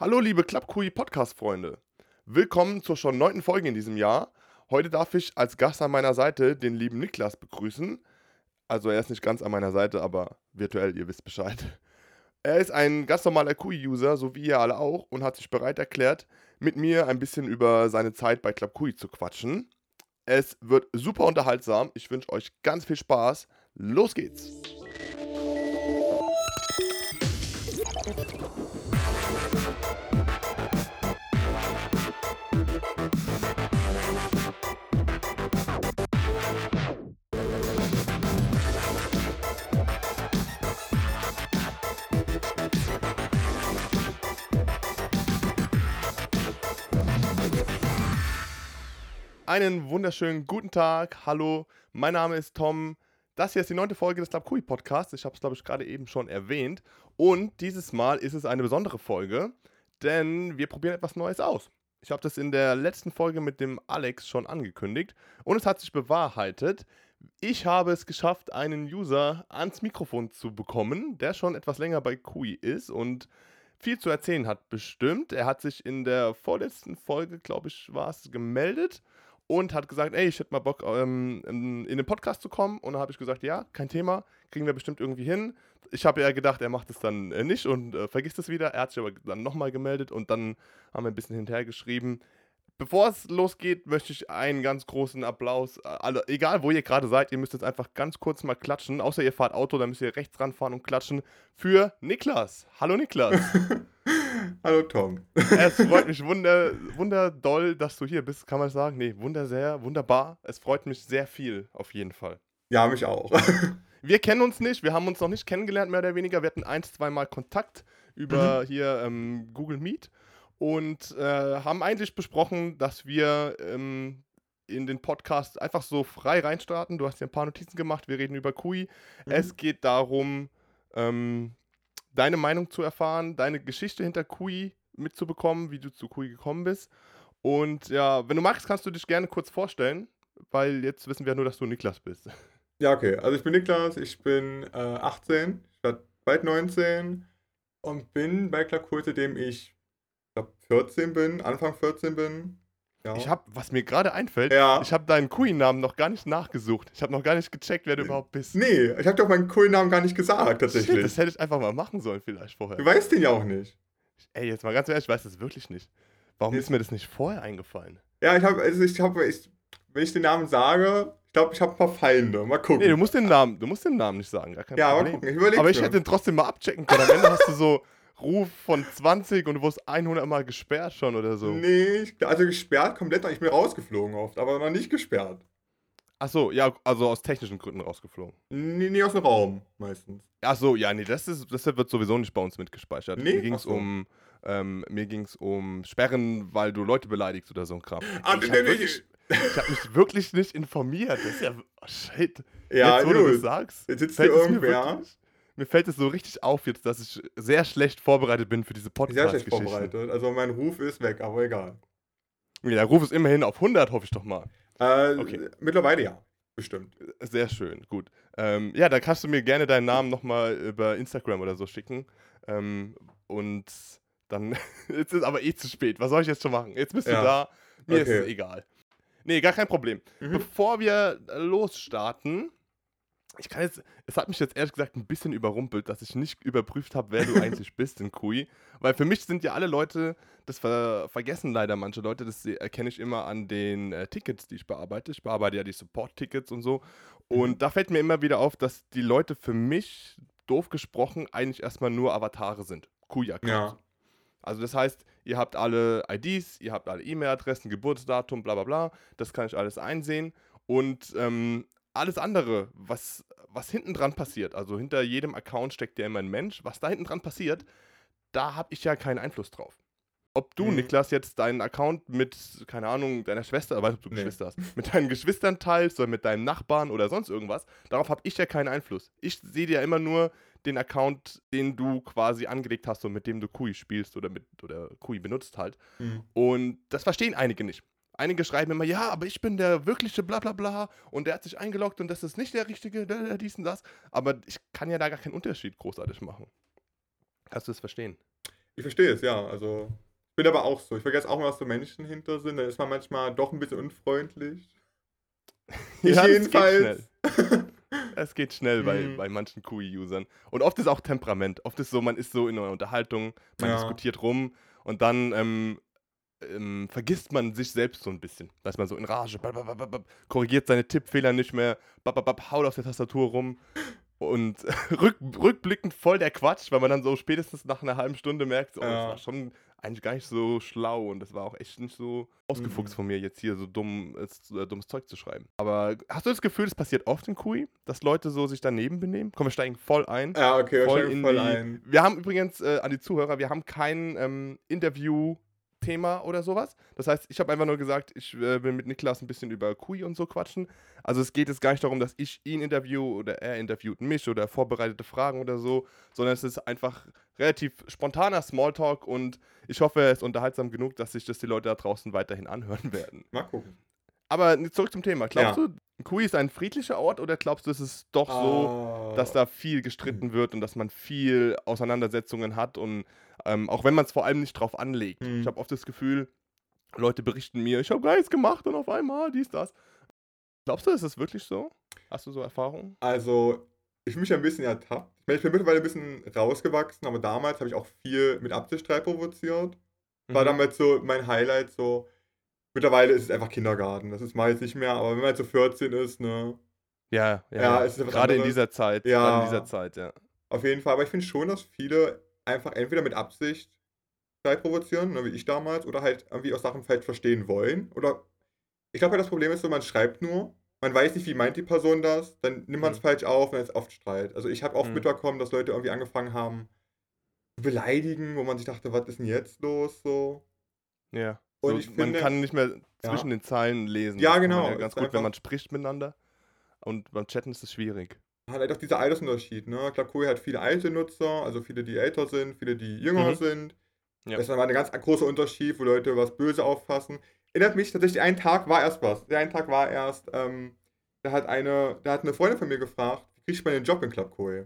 Hallo liebe Club Cooee Podcast-Freunde, willkommen zur schon 9. Folge in diesem Jahr. Heute darf ich als Gast an meiner Seite den lieben Niklas begrüßen. Also er ist nicht ganz an meiner Seite, aber virtuell, ihr wisst Bescheid. Er ist ein ganz normaler Cooee-User, so wie ihr alle auch, und hat sich bereit erklärt, mit mir ein bisschen über seine Zeit bei Club Cooee zu quatschen. Es wird super unterhaltsam, ich wünsche euch ganz viel Spaß. Los geht's! Einen wunderschönen guten Tag, hallo, mein Name ist Tom. Das hier ist die 9. Folge des Club Cooee Podcasts, ich habe es glaube ich gerade eben schon erwähnt. Und dieses Mal ist es eine besondere Folge, denn wir probieren etwas Neues aus. Ich habe das in der letzten Folge mit dem Alex schon angekündigt und es hat sich bewahrheitet. Ich habe es geschafft, einen User ans Mikrofon zu bekommen, der schon etwas länger bei Cooee ist und viel zu erzählen hat bestimmt. Er hat sich in der vorletzten Folge, glaube ich, war es, gemeldet. Und hat gesagt, ey, ich hätte mal Bock, in den Podcast zu kommen. Und dann habe ich gesagt, ja, kein Thema, kriegen wir bestimmt irgendwie hin. Ich habe ja gedacht, er macht es dann nicht und vergisst es wieder. Er hat sich aber dann nochmal gemeldet und dann haben wir ein bisschen hinterher geschrieben. Bevor es losgeht, möchte ich einen ganz großen Applaus. Also, egal, wo ihr gerade seid, ihr müsst jetzt einfach ganz kurz mal klatschen. Außer ihr fahrt Auto, dann müsst ihr rechts ranfahren und klatschen für Niklas. Hallo Niklas. Hallo Tom. Es freut mich wunderdoll, dass du hier bist, kann man sagen. Nee, wunderbar. Es freut mich sehr viel, auf jeden Fall. Ja, mich auch. Wir kennen uns nicht, wir haben uns noch nicht kennengelernt, mehr oder weniger. Wir hatten 1-2 Mal Kontakt über hier Google Meet und haben eigentlich besprochen, dass wir in den Podcast einfach so frei reinstarten. Du hast ja ein paar Notizen gemacht, wir reden über Cooee. Es geht darum, deine Meinung zu erfahren, deine Geschichte hinter Cooee mitzubekommen, wie du zu Cooee gekommen bist. Und ja, wenn du magst, kannst du dich gerne kurz vorstellen, weil jetzt wissen wir nur, dass du Niklas bist. Ja, okay. Also ich bin Niklas, ich bin 18, ich werde bald 19 und bin bei Club Cooee, seitdem ich, glaube, Anfang 14 bin. Ja. Ich habe, was mir gerade einfällt, ich habe deinen Cooee-Namen noch gar nicht nachgesucht. Ich habe noch gar nicht gecheckt, wer du überhaupt bist. Nee, ich habe doch meinen Cooee-Namen gar nicht gesagt, tatsächlich. Shit, das hätte ich einfach mal machen sollen vielleicht vorher. Du weißt den ja auch nicht. Ey, jetzt mal ganz ehrlich, ich weiß das wirklich nicht. Warum ist mir das nicht vorher eingefallen? Ja, wenn ich den Namen sage, ich glaube, ich habe ein paar Feinde. Mal gucken. Nee, du musst den Namen nicht sagen. Gar kein Problem. Mal gucken, ich überlege. Aber ich hätte den trotzdem mal abchecken können. Am Ende hast du so... Ruf von 20 und du wurdest 100 Mal gesperrt schon oder so. Nee, also gesperrt komplett, ich bin rausgeflogen oft, aber noch nicht gesperrt. Ach so, ja, also aus technischen Gründen rausgeflogen. Nee, aus dem Raum meistens. Ach so, ja, nee, das wird sowieso nicht bei uns mitgespeichert. Nee? Mir ging's um Sperren, weil du Leute beleidigst oder so ein Kram. Ah, ich habe mich wirklich nicht informiert. Das ist ja, oh shit. Ja, jetzt, wo du das sagst. Jetzt sitzt hier irgendwer. Mir fällt es so richtig auf jetzt, dass ich sehr schlecht vorbereitet bin für diese Podcast-Geschichten. Sehr schlecht vorbereitet. Also mein Ruf ist weg, aber egal. Ja, der Ruf ist immerhin auf 100, hoffe ich doch mal. Okay. Mittlerweile ja, bestimmt. Sehr schön, gut. Ja, dann kannst du mir gerne deinen Namen nochmal über Instagram oder so schicken. Und dann, jetzt ist aber eh zu spät. Was soll ich jetzt schon machen? Jetzt bist du da, mir ist es egal. Nee, gar kein Problem. Bevor wir losstarten... Es hat mich jetzt ehrlich gesagt ein bisschen überrumpelt, dass ich nicht überprüft habe, wer du eigentlich bist in Cooee. Weil für mich sind ja alle Leute, das vergessen leider manche Leute, das erkenne ich immer an den Tickets, die ich bearbeite. Ich bearbeite ja die Support-Tickets und so. Und da fällt mir immer wieder auf, dass die Leute für mich, doof gesprochen, eigentlich erstmal nur Avatare sind. Cooee-Accounts. Ja. Also das heißt, ihr habt alle IDs, ihr habt alle E-Mail-Adressen, Geburtsdatum, bla bla bla. Das kann ich alles einsehen. Und alles andere, was hinten dran passiert, also hinter jedem Account steckt ja immer ein Mensch, was da hinten dran passiert, da habe ich ja keinen Einfluss drauf. Ob du, Niklas, jetzt deinen Account mit, keine Ahnung, deiner Schwester, weißt du, Geschwister hast, mit deinen Geschwistern teilst oder mit deinem Nachbarn oder sonst irgendwas, darauf habe ich ja keinen Einfluss. Ich sehe dir ja immer nur den Account, den du quasi angelegt hast und mit dem du Cooee spielst oder Cooee benutzt halt. Und das verstehen einige nicht. Einige schreiben immer, ja, aber ich bin der wirkliche Blablabla und der hat sich eingeloggt und das ist nicht der richtige, der dies und das. Aber ich kann ja da gar keinen Unterschied großartig machen. Kannst du das verstehen? Ich verstehe es, ja. Also, ich bin aber auch so. Ich vergesse auch mal, was so Menschen hinter sind. Da ist man manchmal doch ein bisschen unfreundlich. Ja, ich jedenfalls. Es geht schnell bei manchen Cooee-Usern. Und oft ist auch Temperament. Oft ist so, man ist so in einer Unterhaltung, man diskutiert rum und dann vergisst man sich selbst so ein bisschen. Da ist man so in Rage, korrigiert seine Tippfehler nicht mehr, haut auf der Tastatur rum und rückblickend voll der Quatsch, weil man dann so spätestens nach einer halben Stunde merkt, oh, das war schon eigentlich gar nicht so schlau und das war auch echt nicht so ausgefuchst von mir, jetzt hier so dummes Zeug zu schreiben. Aber hast du das Gefühl, das passiert oft in Cooee, dass Leute so sich daneben benehmen? Komm, wir steigen voll ein. Ja, okay, wir steigen voll ein. Wir haben übrigens an die Zuhörer, wir haben kein Interview-Thema oder sowas. Das heißt, ich habe einfach nur gesagt, ich will mit Niklas ein bisschen über Cooee und so quatschen. Also es geht jetzt gar nicht darum, dass ich ihn interviewe oder er interviewt mich oder vorbereitete Fragen oder so, sondern es ist einfach relativ spontaner Smalltalk und ich hoffe, es ist unterhaltsam genug, dass sich das die Leute da draußen weiterhin anhören werden. Mal gucken. Aber zurück zum Thema. Glaubst du, Cooee ist ein friedlicher Ort oder glaubst du, es ist doch so, dass da viel gestritten wird und dass man viel Auseinandersetzungen hat und auch wenn man es vor allem nicht drauf anlegt. Ich habe oft das Gefühl, Leute berichten mir, ich habe gar nichts gemacht und auf einmal dies, das. Glaubst du, ist das wirklich so? Hast du so Erfahrungen? Also, ich fühle mich ein bisschen ertappt. Ich bin mittlerweile ein bisschen rausgewachsen, aber damals habe ich auch viel mit Absichtstreit provoziert. War damals so mein Highlight so. Mittlerweile ist es einfach Kindergarten. Das ist mal jetzt nicht mehr, aber wenn man jetzt so 14 ist, ne? Ja. Ist gerade in dieser Zeit. Ja. Gerade in dieser Zeit, ja. Auf jeden Fall. Aber ich finde schon, dass viele einfach entweder mit Absicht Streit provozieren, ne, wie ich damals, oder halt irgendwie auch Sachen vielleicht verstehen wollen. Oder ich glaube halt, das Problem ist so, man schreibt nur, man weiß nicht, wie meint die Person das, dann nimmt man es falsch auf und dann ist oft Streit. Also ich habe oft mitbekommen, dass Leute irgendwie angefangen haben zu beleidigen, wo man sich dachte, was ist denn jetzt los, so. Ja. Und so, ich finde, man kann nicht mehr zwischen den Zeilen lesen. Ja, genau. Man ja ganz gut, einfach, wenn man spricht miteinander. Und beim Chatten ist es schwierig. Hat halt auch dieser Altersunterschied, ne? Ich glaube, Cooee hat viele alte Nutzer, also viele, die älter sind, viele, die jünger sind. Ja. Das ist dann mal ein ganz großer Unterschied, wo Leute was Böse auffassen. Erinnert mich tatsächlich, da hat eine Freundin von mir gefragt, wie kriegt man den Job in Club Cooee?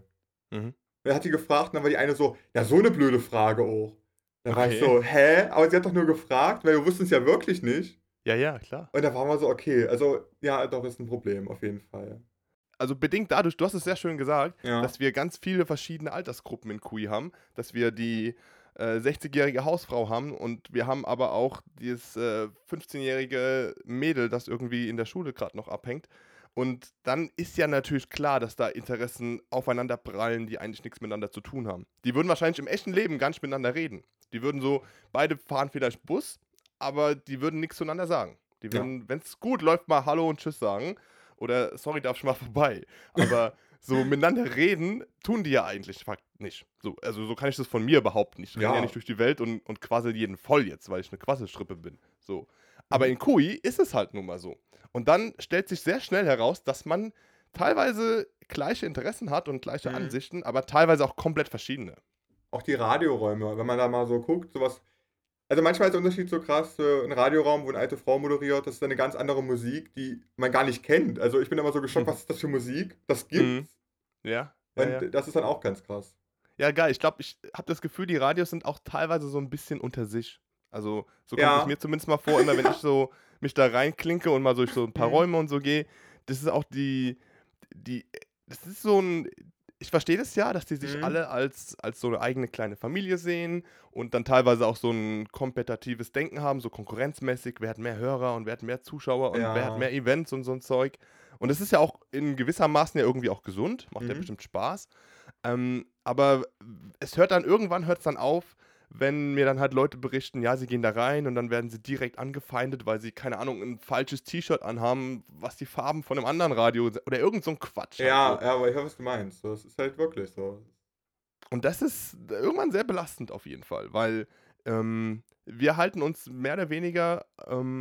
Da hat die gefragt und dann war die eine so, ja, so eine blöde Frage auch. Da war ich so, hä? Aber sie hat doch nur gefragt, weil wir wussten es ja wirklich nicht. Ja, klar. Und da waren wir so, okay, also ja, doch, ist ein Problem, auf jeden Fall. Also bedingt dadurch, du hast es sehr schön gesagt, dass wir ganz viele verschiedene Altersgruppen in Cooee haben, dass wir die 60-jährige Hausfrau haben und wir haben aber auch dieses 15-jährige Mädel, das irgendwie in der Schule gerade noch abhängt. Und dann ist ja natürlich klar, dass da Interessen aufeinander prallen, die eigentlich nichts miteinander zu tun haben. Die würden wahrscheinlich im echten Leben gar nicht miteinander reden. Die würden so, beide fahren vielleicht Bus, aber die würden nichts zueinander sagen. Die würden, wenn es gut läuft, mal Hallo und Tschüss sagen. Oder sorry, darf ich mal vorbei. Aber so miteinander reden, tun die ja eigentlich nicht. So, also so kann ich das von mir behaupten. Ich renne ja nicht durch die Welt und quassel jeden voll jetzt, weil ich eine Quasselstrippe bin. So. Aber in Cooee ist es halt nun mal so. Und dann stellt sich sehr schnell heraus, dass man teilweise gleiche Interessen hat und gleiche Ansichten, aber teilweise auch komplett verschiedene. Auch die Radioräume, wenn man da mal so guckt, sowas. Also manchmal ist der Unterschied so krass, ein Radioraum, wo eine alte Frau moderiert, das ist eine ganz andere Musik, die man gar nicht kennt. Also ich bin immer so geschockt, was ist das für Musik? Das gibt's. Ja. Das ist dann auch ganz krass. Ja, geil. Ich glaube, ich habe das Gefühl, die Radios sind auch teilweise so ein bisschen unter sich. Also so kommt es mir zumindest mal vor, immer wenn ich so mich da reinklinke und mal durch so ein paar Räume und so gehe. Das ist auch das ist so ein, ich verstehe das ja, dass die sich alle als so eine eigene kleine Familie sehen und dann teilweise auch so ein kompetitives Denken haben, so konkurrenzmäßig, wer hat mehr Hörer und wer hat mehr Zuschauer und wer hat mehr Events und so ein Zeug. Und das ist ja auch in gewissermaßen ja irgendwie auch gesund, macht ja bestimmt Spaß. Aber es irgendwann hört es dann auf, wenn mir dann halt Leute berichten, ja, sie gehen da rein und dann werden sie direkt angefeindet, weil sie, keine Ahnung, ein falsches T-Shirt anhaben, was die Farben von einem anderen Radio sind oder irgend so ein Quatsch. Ja, also. Ja, aber ich habe was gemeint. Das ist halt wirklich so. Und das ist irgendwann sehr belastend auf jeden Fall, weil wir halten uns mehr oder weniger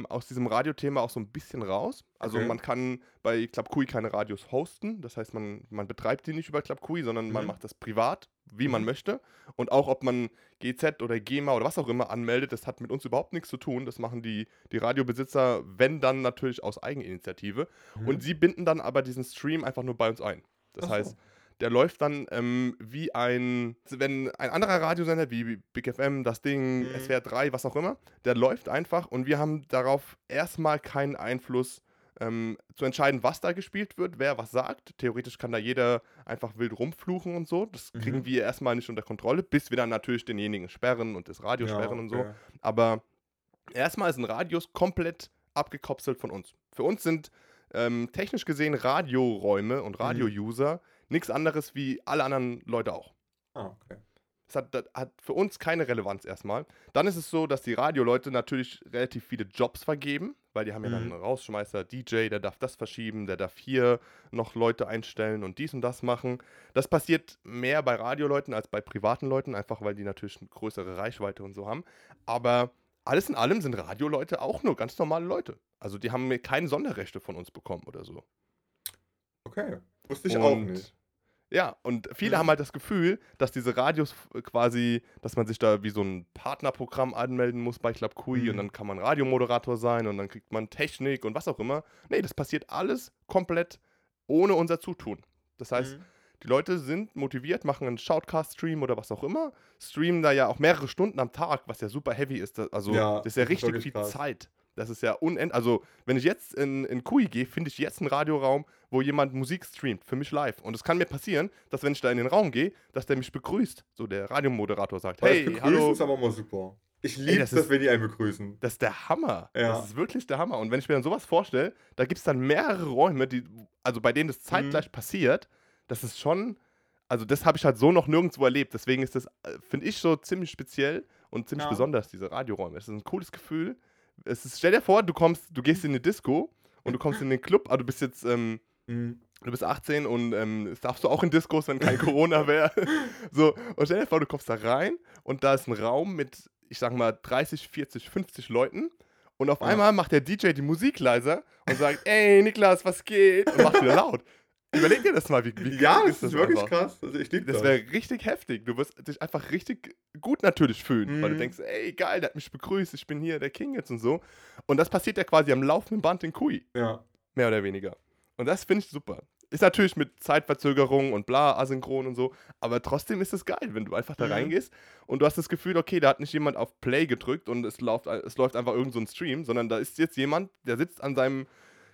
aus diesem Radiothema auch so ein bisschen raus. Also man kann bei Club Cooee keine Radios hosten, das heißt, man betreibt die nicht über Club Cooee, sondern man macht das privat, wie man möchte. Und auch, ob man GZ oder GEMA oder was auch immer anmeldet, das hat mit uns überhaupt nichts zu tun. Das machen die Radiobesitzer, wenn dann natürlich aus Eigeninitiative. Und sie binden dann aber diesen Stream einfach nur bei uns ein. Das heißt, der läuft dann wie ein, wenn ein anderer Radiosender wie Big FM, das Ding, SWR3, was auch immer, der läuft einfach und wir haben darauf erstmal keinen Einfluss zu entscheiden, was da gespielt wird, wer was sagt. Theoretisch kann da jeder einfach wild rumfluchen und so. Das kriegen wir erstmal nicht unter Kontrolle, bis wir dann natürlich denjenigen sperren und das Radio sperren und so. Aber erstmal ist ein Radius komplett abgekopselt von uns. Für uns sind technisch gesehen Radioräume und Radio-User nichts anderes wie alle anderen Leute auch. Ah, okay. Das hat für uns keine Relevanz erstmal. Dann ist es so, dass die Radioleute natürlich relativ viele Jobs vergeben, weil die haben ja dann einen Rausschmeißer, DJ, der darf das verschieben, der darf hier noch Leute einstellen und dies und das machen. Das passiert mehr bei Radioleuten als bei privaten Leuten, einfach weil die natürlich eine größere Reichweite und so haben. Aber alles in allem sind Radioleute auch nur ganz normale Leute. Also die haben keine Sonderrechte von uns bekommen oder so. Okay, wusste ich auch nicht. Ja, und viele haben halt das Gefühl, dass diese Radios quasi, dass man sich da wie so ein Partnerprogramm anmelden muss bei Club Cooee und dann kann man Radiomoderator sein und dann kriegt man Technik und was auch immer. Nee, das passiert alles komplett ohne unser Zutun. Das heißt, die Leute sind motiviert, machen einen Shoutcast-Stream oder was auch immer, streamen da ja auch mehrere Stunden am Tag, was ja super heavy ist. Also ja, das ist ja richtig viel Zeit. Das ist ja unendlich. Also, wenn ich jetzt in Cooee gehe, finde ich jetzt einen Radioraum, wo jemand Musik streamt, für mich live. Und es kann mir passieren, dass wenn ich da in den Raum gehe, dass der mich begrüßt. So, der Radiomoderator sagt, hey, das Begrüßen hallo. Ist aber immer super. Ich liebe das, wenn die einen begrüßen. Das ist der Hammer. Ja. Das ist wirklich der Hammer. Und wenn ich mir dann sowas vorstelle, da gibt es dann mehrere Räume, bei denen das zeitgleich passiert. Das ist schon, also das habe ich halt so noch nirgendwo erlebt. Deswegen ist das, finde ich, so ziemlich speziell und ziemlich besonders, diese Radioräume. Das ist ein cooles Gefühl. Stell dir vor, du gehst in eine Disco und du kommst in den Club, aber du bist jetzt, du bist 18 und das darfst du auch in Discos, wenn kein Corona wäre. So, und stell dir vor, du kommst da rein und da ist ein Raum mit, ich sag mal, 30, 40, 50 Leuten und auf einmal macht der DJ die Musik leiser und sagt, ey, Niklas, was geht? Und macht wieder laut. Überleg dir das mal, wie geil ist das? Ja, das ist wirklich krass. Also ich lieb das wäre richtig heftig. Du wirst dich einfach richtig gut natürlich fühlen, weil du denkst, ey, geil, der hat mich begrüßt, ich bin hier der King jetzt und so. Und das passiert ja quasi am laufenden Band in Cooee. Ja. Mehr oder weniger. Und das finde ich super. Ist natürlich mit Zeitverzögerung und bla, asynchron und so, aber trotzdem ist es geil, wenn du einfach da reingehst und du hast das Gefühl, okay, da hat nicht jemand auf Play gedrückt und es läuft einfach irgend so ein Stream, sondern da ist jetzt jemand, der sitzt an seinem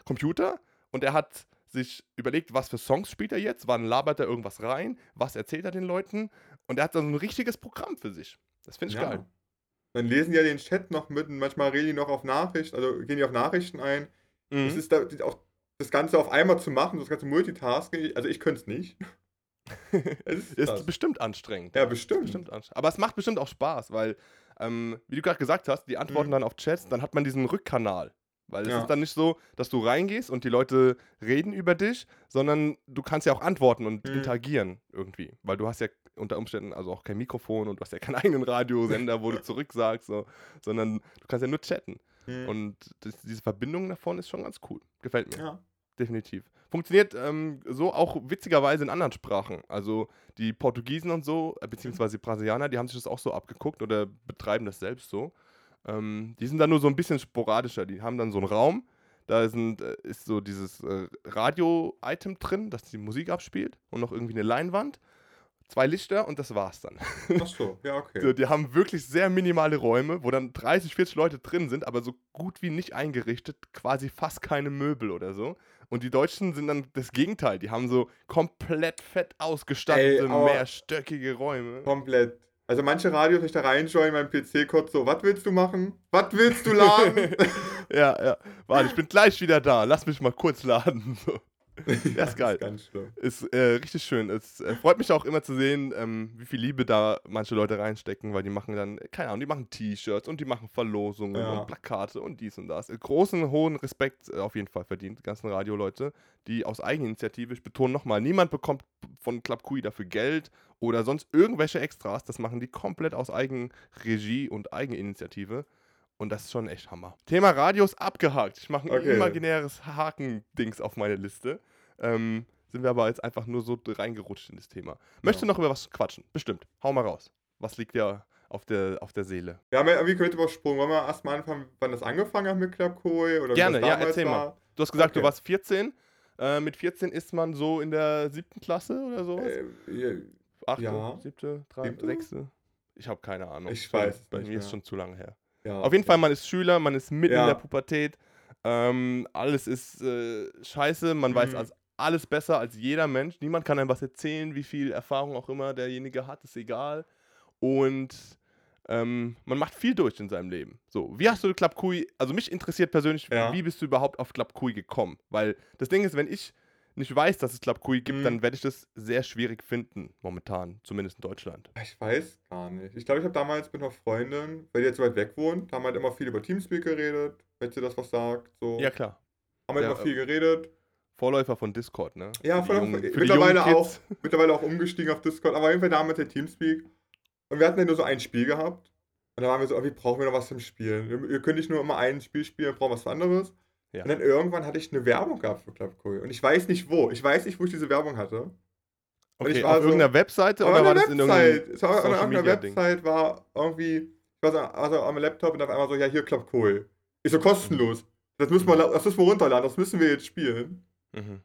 Computer und er hat sich überlegt, was für Songs spielt er jetzt, wann labert er irgendwas rein, was erzählt er den Leuten und er hat dann so ein richtiges Programm für sich. Das finde ich geil. Dann lesen die ja den Chat noch mit und manchmal reden die noch auf Nachrichten, also gehen die auf Nachrichten ein. Es ist da auch das Ganze auf einmal zu machen, das ganze Multitasking, also ich könnte es nicht. Es ist bestimmt anstrengend. Ja, bestimmt anstrengend. Aber es macht bestimmt auch Spaß, weil, wie du gerade gesagt hast, die antworten dann auf Chats, dann hat man diesen Rückkanal. Weil es ist dann nicht so, dass du reingehst und die Leute reden über dich, sondern du kannst ja auch antworten und interagieren irgendwie. Weil du hast ja unter Umständen also auch kein Mikrofon und du hast ja keinen eigenen Radiosender, wo du zurücksagst, so, sondern du kannst ja nur chatten. Und diese Verbindung davon ist schon ganz cool. Gefällt mir. Ja. Definitiv. Funktioniert so auch witzigerweise in anderen Sprachen. Also die Portugiesen und so, beziehungsweise die Brasilianer, die haben sich das auch so abgeguckt oder betreiben das selbst so. Die sind dann nur so ein bisschen sporadischer. Die haben dann so einen Raum, da ist so dieses Radio-Item drin, dass die Musik abspielt und noch irgendwie eine Leinwand, 2 Lichter und das war's dann. Ach so, ja, okay. So, die haben wirklich sehr minimale Räume, wo dann 30, 40 Leute drin sind, aber so gut wie nicht eingerichtet, quasi fast keine Möbel oder so. Und die Deutschen sind dann das Gegenteil. Die haben so komplett fett ausgestattete, mehrstöckige Räume. Komplett. Also manche Radios, ich da reinscheue in meinem PC kurz so, was willst du machen? Was willst du laden? Ja. Warte, ich bin gleich wieder da. Lass mich mal kurz laden. So. Ja, ist geil. Ist ganz schlimm. Ist richtig schön. Es freut mich auch immer zu sehen, wie viel Liebe da manche Leute reinstecken, weil die machen dann, keine Ahnung, die machen T-Shirts und die machen Verlosungen und Plakate und dies und das. Großen, hohen Respekt auf jeden Fall verdient, die ganzen Radioleute, die aus Eigeninitiative, ich betone nochmal, niemand bekommt von Club Cooee dafür Geld oder sonst irgendwelche Extras, das machen die komplett aus Eigenregie und Eigeninitiative. Und das ist schon echt Hammer. Thema Radios abgehakt. Ich mache ein imaginäres Hakendings auf meine Liste. Sind wir aber jetzt einfach nur so reingerutscht in das Thema. Möchtest du noch über was quatschen? Bestimmt. Hau mal raus. Was liegt dir auf der Seele? Ja, wir haben irgendwie komplett übersprungen. Wollen wir erstmal anfangen, wann das angefangen hat mit Club Cooee? Gerne, erzähl mal. Du hast gesagt, du warst 14. Mit 14 ist man so in der 7. Klasse oder so. 8., ja. 7., 3., 6. Ich habe keine Ahnung. Ich weiß. Bei mir ist schon zu lange her. Ja, auf jeden Fall, man ist Schüler, man ist mitten in der Pubertät. Alles ist scheiße, man weiß alles besser als jeder Mensch. Niemand kann einem was erzählen, wie viel Erfahrung auch immer derjenige hat, ist egal. Und man macht viel durch in seinem Leben. So, wie hast du Club Cooee, also mich interessiert persönlich, wie bist du überhaupt auf Club Cooee gekommen? Weil das Ding ist, wenn ich nicht weiß, dass es Club Cooee gibt, dann werde ich das sehr schwierig finden, momentan, zumindest in Deutschland. Ich weiß gar nicht. Ich glaube, ich habe damals mit einer Freundin, weil die jetzt so weit weg wohnt, haben halt immer viel über Teamspeak geredet, wenn sie das was sagt. So. Ja, klar. Haben halt immer viel geredet. Vorläufer von Discord, ne? Ja, mittlerweile auch umgestiegen auf Discord, aber auf jeden Fall damals der Teamspeak. Und wir hatten ja nur so ein Spiel gehabt. Und da waren wir so, irgendwie brauchen wir noch was zum Spielen. Wir können nicht nur immer ein Spiel spielen, wir brauchen was anderes. Ja. Und dann irgendwann hatte ich eine Werbung gehabt für Club Cooee. Und ich weiß nicht wo. Ich weiß nicht, wo ich diese Werbung hatte. Und okay, ich war auf irgendeiner Webseite oder war das in irgendeinem Social Media Ding? Website war irgendwie, ich war so am Laptop und auf einmal so, ja, hier Club Cooee. Ist so kostenlos. Das müssen wir runterladen, das müssen wir jetzt spielen. Und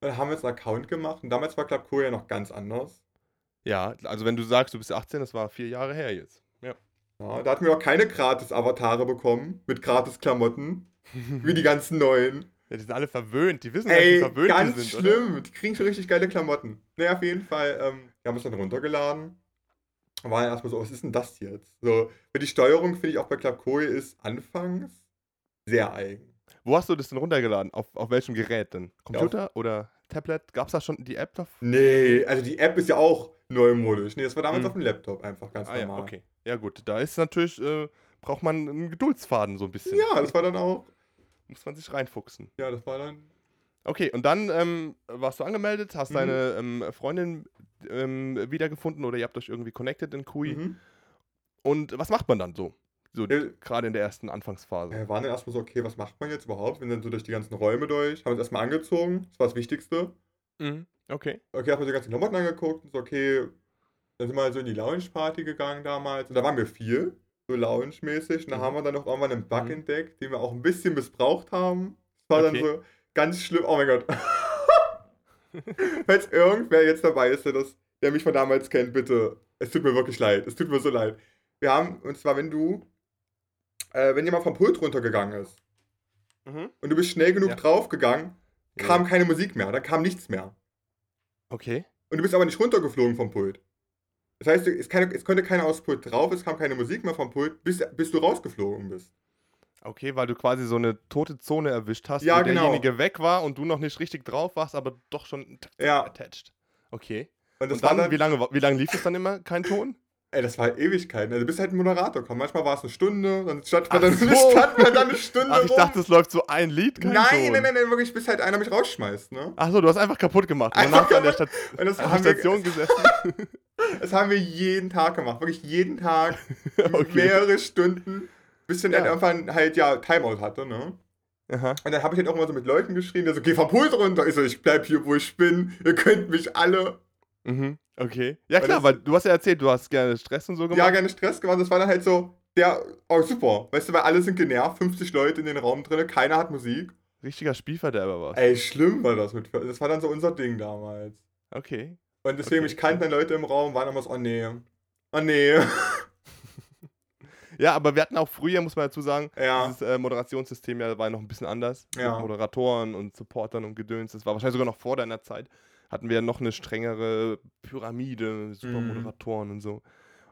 dann haben wir jetzt einen Account gemacht und damals war Club Cooee ja noch ganz anders. Ja, also wenn du sagst, du bist 18, das war 4 Jahre her jetzt. Ja, da hatten wir noch keine Gratis-Avatare beklamotten mit Gratis-Klamotten, wie die ganzen neuen. Ja, die sind alle verwöhnt, die wissen, dass die verwöhnt sind. Ganz schlimm, oder? Die kriegen schon richtig geile Klamotten. Naja, auf jeden Fall, wir haben es dann runtergeladen und waren erstmal so, was ist denn das jetzt? So, für die Steuerung, finde ich, auch bei Club Cooee ist anfangs sehr eigen. Wo hast du das denn runtergeladen? Auf welchem Gerät denn? Computer oder Tablet? Gab es da schon die App dafür? Nee, also die App ist ja auch neumodisch. Nee, das war damals auf dem Laptop einfach ganz normal. Ja, okay. Ja gut, da ist natürlich, braucht man einen Geduldsfaden so ein bisschen. Ja, das war dann auch... Muss man sich reinfuchsen. Ja, das war dann... Okay, und dann warst du angemeldet, hast deine Freundin wiedergefunden oder ihr habt euch irgendwie connected in Cooee. Und was macht man dann so? So gerade in der ersten Anfangsphase. Wir waren dann erstmal so, okay, was macht man jetzt überhaupt? Wir sind so durch die ganzen Räume durch, haben uns erstmal angezogen, das war das Wichtigste. Okay, haben wir die ganzen Klamotten angeguckt und so, okay, dann sind wir so in die Lounge-Party gegangen damals. Und da waren wir viel, so Lounge-mäßig. Und da haben wir dann noch irgendwann einen Bug entdeckt, den wir auch ein bisschen missbraucht haben. Das war dann so ganz schlimm. Oh mein Gott. Falls irgendwer jetzt dabei ist, der mich von damals kennt, bitte. Es tut mir wirklich leid. Es tut mir so leid. Wir haben, und zwar wenn jemand vom Pult runtergegangen ist und du bist schnell genug draufgegangen, kam keine Musik mehr, da kam nichts mehr. Okay. Und du bist aber nicht runtergeflogen vom Pult. Das heißt, es konnte keiner aufs Pult drauf, es kam keine Musik mehr vom Pult, bis du rausgeflogen bist. Okay, weil du quasi so eine tote Zone erwischt hast, wo derjenige weg war und du noch nicht richtig drauf warst, aber doch schon attached. Okay. Und dann, wie lange lief es dann immer? Kein Ton? Ey, das war Ewigkeiten. Also du bist halt ein Moderator. Komm, manchmal war es eine Stunde, dann stand man dann eine Stunde rum. Ich dachte, es läuft so ein Lied. Nein, wirklich, bis halt einer mich rausschmeißt, ne? Achso, du hast einfach kaputt gemacht. Und dann hast du an der Station gesessen. Das haben wir jeden Tag gemacht. Wirklich jeden Tag. Okay. Mehrere Stunden. Bis dann irgendwann halt, Timeout hatte, ne? Aha. Und dann habe ich halt auch immer so mit Leuten geschrien, der so, geh vom Pult runter. Ich so, ich bleib hier, wo ich bin. Ihr könnt mich alle... Okay. Ja klar, weil du hast ja erzählt, du hast gerne Stress und so gemacht. Ja, gerne Stress gemacht. Das war dann halt so, super. Weißt du, weil alle sind genervt, 50 Leute in den Raum drin, keiner hat Musik. Richtiger Spielverderber war's. Ey, schlimm war das mit. Das war dann so unser Ding damals. Okay. Und deswegen, mich kannten dann Leute im Raum, waren immer so, oh nee. Ja, aber wir hatten auch früher, muss man dazu sagen, dieses Moderationssystem war noch ein bisschen anders. Mit Moderatoren und Supportern und Gedöns. Das war wahrscheinlich sogar noch vor deiner Zeit. Hatten wir noch eine strengere Pyramide, Supermoderatoren und so.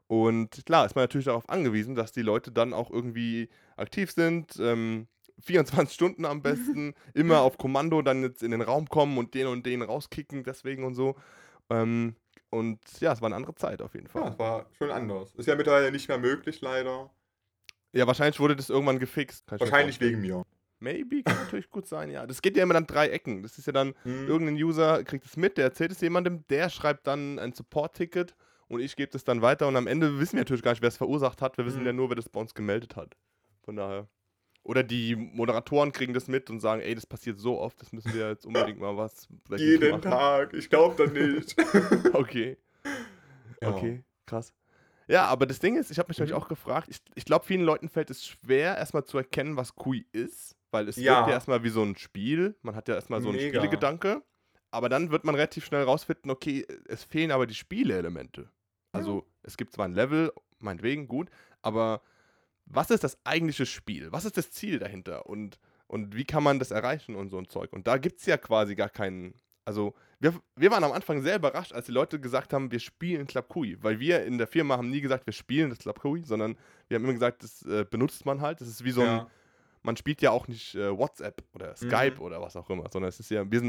Und klar, ist man natürlich darauf angewiesen, dass die Leute dann auch irgendwie aktiv sind, 24 Stunden am besten, immer auf Kommando dann jetzt in den Raum kommen und den rauskicken, deswegen und so. Und ja, es war eine andere Zeit auf jeden Fall. Ja, es war schon anders. Ist ja mittlerweile nicht mehr möglich, leider. Ja, wahrscheinlich wurde das irgendwann gefixt. Wahrscheinlich wegen mir. Maybe, kann natürlich gut sein, ja. Das geht ja immer dann 3 Ecken. Das ist ja dann, irgendein User kriegt es mit, der erzählt es jemandem, der schreibt dann ein Support-Ticket und ich gebe das dann weiter und am Ende wissen wir natürlich gar nicht, wer es verursacht hat. Wir wissen ja nur, wer das bei uns gemeldet hat. Von daher. Oder die Moderatoren kriegen das mit und sagen, ey, das passiert so oft, das müssen wir jetzt unbedingt mal was jeden Tag, ich glaube da nicht. Okay. Ja. Okay, krass. Ja, aber das Ding ist, ich habe mich nämlich auch gefragt, ich glaube, vielen Leuten fällt es schwer, erstmal zu erkennen, was Cooee ist. Weil es wirkt ja erstmal wie so ein Spiel. Man hat ja erstmal so einen Spielegedanke. Aber dann wird man relativ schnell rausfinden, okay, es fehlen aber die Spieleelemente. Also es gibt zwar ein Level, meinetwegen, gut, aber was ist das eigentliche Spiel? Was ist das Ziel dahinter? Und wie kann man das erreichen und so ein Zeug? Und da gibt es ja quasi gar keinen... Also wir waren am Anfang sehr überrascht, als die Leute gesagt haben, wir spielen Club Cooee. Weil wir in der Firma haben nie gesagt, wir spielen das Club Cooee, sondern wir haben immer gesagt, das benutzt man halt. Das ist wie so ein... Man spielt ja auch nicht WhatsApp oder Skype oder was auch immer, sondern es ist ja, wir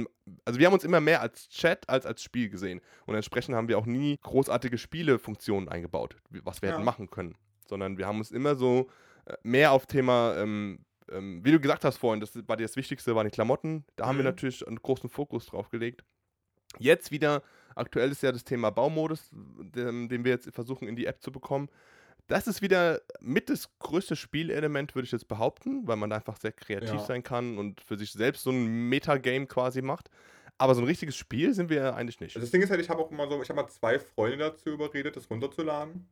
haben uns immer mehr als Chat als Spiel gesehen. Und entsprechend haben wir auch nie großartige Spielefunktionen eingebaut, was wir hätten machen können. Sondern wir haben uns immer so mehr auf Thema, wie du gesagt hast vorhin, das war dir das Wichtigste, waren die Klamotten. Da haben wir natürlich einen großen Fokus drauf gelegt. Jetzt wieder, aktuell ist ja das Thema Baumodus, den wir jetzt versuchen in die App zu bekommen. Das ist wieder mit das größte Spielelement, würde ich jetzt behaupten, weil man da einfach sehr kreativ sein kann und für sich selbst so ein Metagame quasi macht. Aber so ein richtiges Spiel sind wir eigentlich nicht. Also das Ding ist halt, ich habe mal zwei Freunde dazu überredet, das runterzuladen.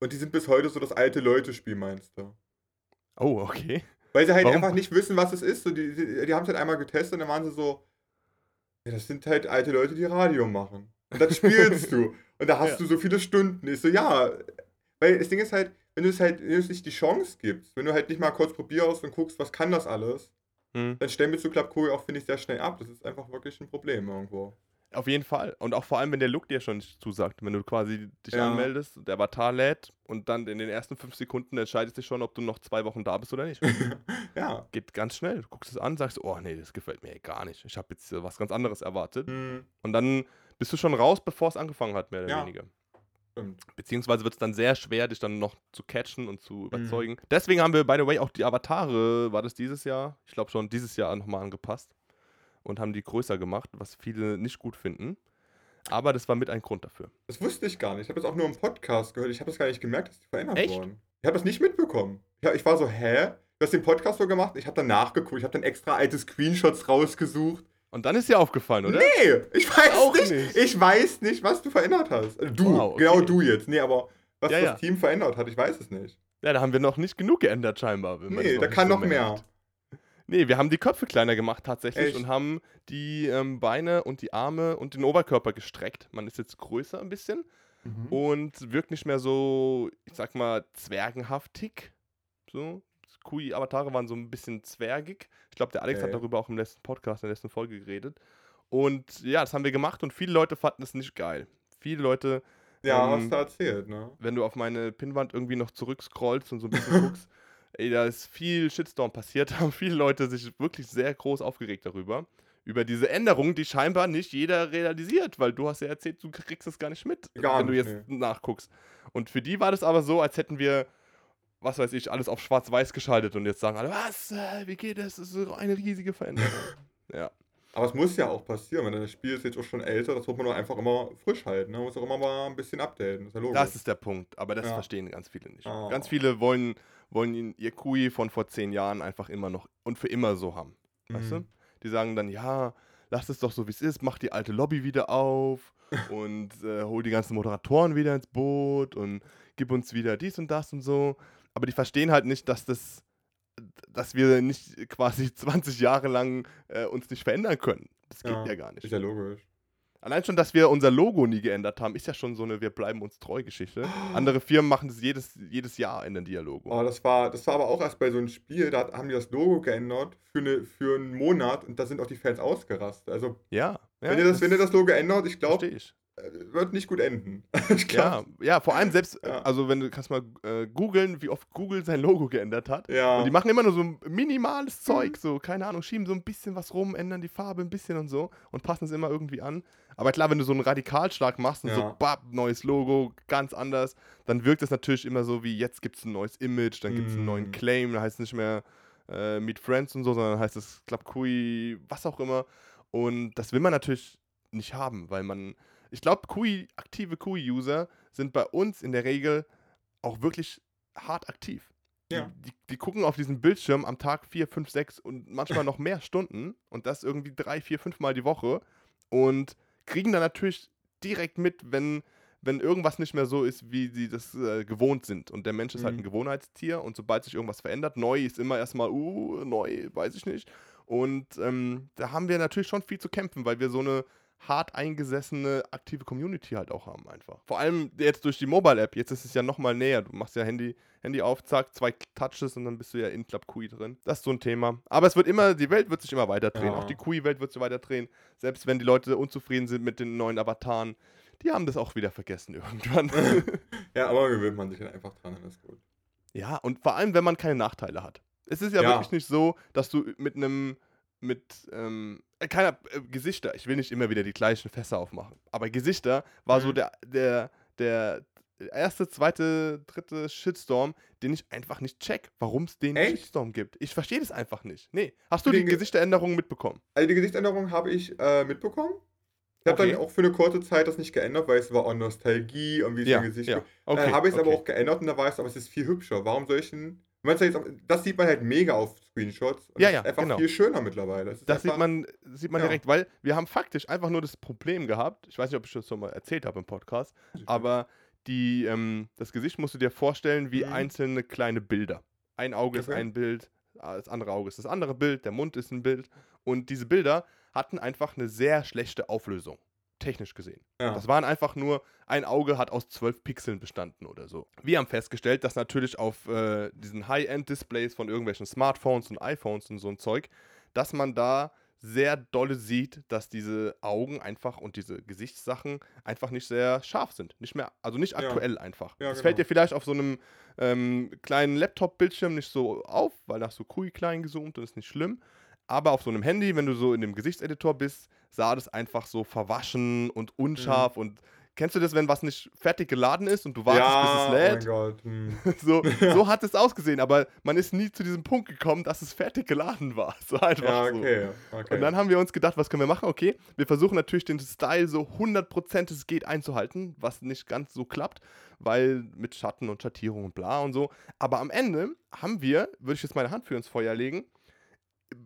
Und die sind bis heute so das alte Leute-Spiel, meinst du? Oh, okay. Weil sie halt einfach nicht wissen, was es ist. So, die haben es halt einmal getestet und dann waren sie so, ja, das sind halt alte Leute, die Radio machen. Und das spielst du. Und da hast du so viele Stunden. Ich so, weil das Ding ist halt, wenn du es nicht die Chance gibst, wenn du halt nicht mal kurz probierst und guckst, was kann das alles, dann stemmelst du Club Cooee auch, finde ich, sehr schnell ab. Das ist einfach wirklich ein Problem irgendwo. Auf jeden Fall. Und auch vor allem, wenn der Look dir schon nicht zusagt. Wenn du quasi dich anmeldest, der Avatar lädt und dann in den ersten 5 Sekunden entscheidest dich schon, ob du noch 2 Wochen da bist oder nicht. Geht ganz schnell. Du guckst es an, sagst, oh nee, das gefällt mir gar nicht. Ich habe jetzt was ganz anderes erwartet. Und dann bist du schon raus, bevor es angefangen hat, mehr oder weniger. Beziehungsweise wird es dann sehr schwer, dich dann noch zu catchen und zu überzeugen. Deswegen haben wir, by the way, auch die Avatare, war das dieses Jahr? Ich glaube schon dieses Jahr nochmal angepasst und haben die größer gemacht, was viele nicht gut finden. Aber das war mit ein Grund dafür. Das wusste ich gar nicht. Ich habe das auch nur im Podcast gehört. Ich habe das gar nicht gemerkt, dass die verändert wurden. Ich habe das nicht mitbekommen. Ich war so, hä? Du hast den Podcast so gemacht? Ich habe dann nachgeguckt. Ich habe dann extra alte Screenshots rausgesucht. Und dann ist dir aufgefallen, oder? Nee, ich weiß auch nicht. Ich weiß nicht, was du verändert hast. Also du, wow, okay. Genau du jetzt. Nee, aber was das Team verändert hat, ich weiß es nicht. Ja, da haben wir noch nicht genug geändert scheinbar. Nee, da kann noch mehr. Nee, wir haben die Köpfe kleiner gemacht tatsächlich. Echt? Und haben die Beine und die Arme und den Oberkörper gestreckt. Man ist jetzt größer ein bisschen und wirkt nicht mehr so, ich sag mal, zwergenhaftig. So. Cooee-Avatare waren so ein bisschen zwergig. Ich glaube, der Alex hat darüber auch im letzten Podcast, in der letzten Folge geredet. Und ja, das haben wir gemacht und viele Leute fanden es nicht geil. Viele Leute... Ja, hast du erzählt, ne? Wenn du auf meine Pinnwand irgendwie noch zurückscrollst und so ein bisschen guckst, ey, da ist viel Shitstorm passiert, haben viele Leute sich wirklich sehr groß aufgeregt darüber. Über diese Änderung, die scheinbar nicht jeder realisiert, weil du hast ja erzählt, du kriegst es gar nicht mit, wenn du jetzt nachguckst. Und für die war das aber so, als hätten wir... was weiß ich, alles auf schwarz-weiß geschaltet und jetzt sagen alle, was, wie geht das? Das ist so eine riesige Veränderung. Aber es muss ja auch passieren, wenn das Spiel ist jetzt auch schon älter, das muss man doch einfach immer frisch halten, man muss auch immer mal ein bisschen updaten, das ist ja logisch. Das ist der Punkt, aber das verstehen ganz viele nicht. Ganz viele wollen ihr Cooee von vor 10 Jahren einfach immer noch und für immer so haben, weißt du? Die sagen dann, ja, lass es doch so, wie es ist, mach die alte Lobby wieder auf und hol die ganzen Moderatoren wieder ins Boot und gib uns wieder dies und das und so. Aber die verstehen halt nicht, dass wir nicht quasi 20 Jahre lang uns nicht verändern können. Das geht ja gar nicht. Ist ja logisch. Allein schon, dass wir unser Logo nie geändert haben, ist ja schon so eine Wir bleiben uns treu Geschichte. Andere Firmen machen das jedes Jahr in den Dialogo. Oh, das war aber auch erst bei so einem Spiel, da haben die das Logo geändert für einen Monat und da sind auch die Fans ausgerastet. Also, wenn ihr das Logo ändert, ich glaube... Wird nicht gut enden. Vor allem selbst, also wenn du kannst mal googeln, wie oft Google sein Logo geändert hat. Ja. Und die machen immer nur so minimales Zeug, so, keine Ahnung, schieben so ein bisschen was rum, ändern die Farbe ein bisschen und so und passen es immer irgendwie an. Aber klar, wenn du so einen Radikalschlag machst und so, bap, neues Logo, ganz anders, dann wirkt es natürlich immer so wie, jetzt gibt's ein neues Image, dann gibt's einen neuen Claim, dann heißt es nicht mehr Meet Friends und so, sondern heißt es Club Cooee, was auch immer. Und das will man natürlich nicht haben, weil ich glaube, aktive Cooee-User sind bei uns in der Regel auch wirklich hart aktiv. Ja. Die gucken auf diesen Bildschirm am Tag 4, 5, 6 und manchmal noch mehr Stunden und das irgendwie 3, 4, 5 Mal die Woche und kriegen dann natürlich direkt mit, wenn wenn irgendwas nicht mehr so ist, wie sie das gewohnt sind. Und der Mensch ist halt ein Gewohnheitstier und sobald sich irgendwas verändert, neu ist immer erstmal, neu, weiß ich nicht. Und da haben wir natürlich schon viel zu kämpfen, weil wir so eine hart eingesessene, aktive Community halt auch haben einfach. Vor allem jetzt durch die Mobile-App, jetzt ist es ja nochmal näher. Du machst ja Handy auf, zack, 2 Touches und dann bist du ja in Club Cooee drin. Das ist so ein Thema. Aber es wird immer, die Welt wird sich immer weiter drehen. Ja. Auch die Cooee-Welt wird sich weiter drehen. Selbst wenn die Leute unzufrieden sind mit den neuen Avataren, die haben das auch wieder vergessen irgendwann. Ja, aber gewöhnt man sich dann einfach dran, das ist gut. Ja, und vor allem, wenn man keine Nachteile hat. Es ist ja wirklich nicht so, dass du Gesichter, ich will nicht immer wieder die gleichen Fässer aufmachen, aber Gesichter war so der erste, zweite, dritte Shitstorm, den ich einfach nicht check, warum es den Shitstorm gibt. Ich verstehe das einfach nicht. Nee, hast du die Gesichteränderung mitbekommen? Also die Gesichtsänderung habe ich mitbekommen. Ich habe dann auch für eine kurze Zeit das nicht geändert, weil es war auch Nostalgie und wie es im Gesicht habe ich es aber auch geändert und da war es, aber es ist viel hübscher. Warum soll ich denn... Das sieht man halt mega auf Screenshots. Und das ist einfach viel schöner mittlerweile. Das sieht man direkt, weil wir haben faktisch einfach nur das Problem gehabt, ich weiß nicht, ob ich das schon mal erzählt habe im Podcast, aber das Gesicht musst du dir vorstellen wie einzelne kleine Bilder. Ein Auge ist ein Bild, das andere Auge ist das andere Bild, der Mund ist ein Bild. Und diese Bilder hatten einfach eine sehr schlechte Auflösung. Technisch gesehen. Ja. Das waren einfach nur, ein Auge hat aus 12 Pixeln bestanden oder so. Wir haben festgestellt, dass natürlich auf diesen High-End-Displays von irgendwelchen Smartphones und iPhones und so ein Zeug, dass man da sehr dolle sieht, dass diese Augen einfach und diese Gesichtssachen einfach nicht sehr scharf sind. Nicht mehr, also nicht aktuell einfach. Ja, das fällt dir vielleicht auf so einem kleinen Laptop-Bildschirm nicht so auf, weil da hast du Cooee klein gezoomt und ist nicht schlimm. Aber auf so einem Handy, wenn du so in dem Gesichtseditor bist, sah das einfach so verwaschen und unscharf. Und kennst du das, wenn was nicht fertig geladen ist und du wartest, bis es lädt? Ja, oh mein Gott. So hat es ausgesehen, aber man ist nie zu diesem Punkt gekommen, dass es fertig geladen war. So einfach okay. Und dann haben wir uns gedacht, was können wir machen? Okay, wir versuchen natürlich den Style so 100% es geht einzuhalten, was nicht ganz so klappt, weil mit Schatten und Schattierung und bla und so. Aber am Ende haben wir, würde ich jetzt meine Hand für ins Feuer legen,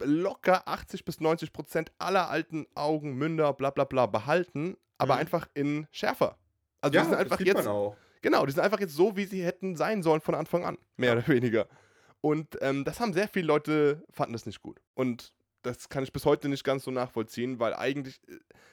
locker 80-90% aller alten Augen, Münder, bla bla bla behalten, aber einfach in schärfer. Also die sind einfach das sieht jetzt man auch. Genau, die sind einfach jetzt so, wie sie hätten sein sollen von Anfang an, mehr oder weniger. Und das haben sehr viele Leute, fanden das nicht gut. Und das kann ich bis heute nicht ganz so nachvollziehen, weil eigentlich,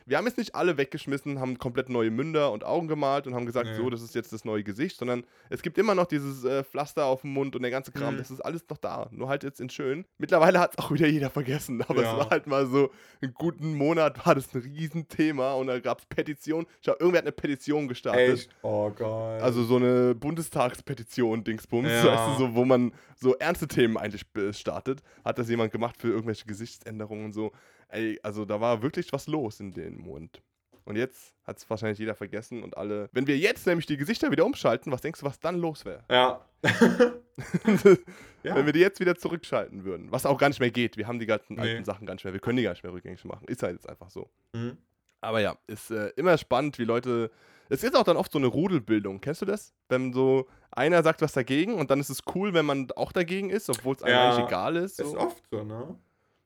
wir haben jetzt nicht alle weggeschmissen, haben komplett neue Münder und Augen gemalt und haben gesagt, so, das ist jetzt das neue Gesicht, sondern es gibt immer noch dieses Pflaster auf dem Mund und der ganze Kram, das ist alles noch da, nur halt jetzt in schön. Mittlerweile hat es auch wieder jeder vergessen, aber es war halt mal so, einen guten Monat war das ein Riesenthema und da gab es Petitionen. Ich glaube, irgendwer hat eine Petition gestartet. Echt? Oh geil. Also so eine Bundestagspetition, Dingsbums, weißt du, so, wo man so ernste Themen eigentlich startet. Hat das jemand gemacht für irgendwelche Gesichtsänderungen und so. Ey, also da war wirklich was los in dem Mund. Und jetzt hat es wahrscheinlich jeder vergessen und alle... Wenn wir jetzt nämlich die Gesichter wieder umschalten, was denkst du, was dann los wäre? Ja. Wenn wir die jetzt wieder zurückschalten würden, was auch gar nicht mehr geht. Wir haben die ganzen alten Sachen gar nicht mehr. Wir können die gar nicht mehr rückgängig machen. Ist halt jetzt einfach so. Mhm. Aber ja, ist immer spannend, wie Leute... Es ist auch dann oft so eine Rudelbildung. Kennst du das? Wenn so einer sagt was dagegen und dann ist es cool, wenn man auch dagegen ist, obwohl es eigentlich egal ist. So. Ist oft so, ne?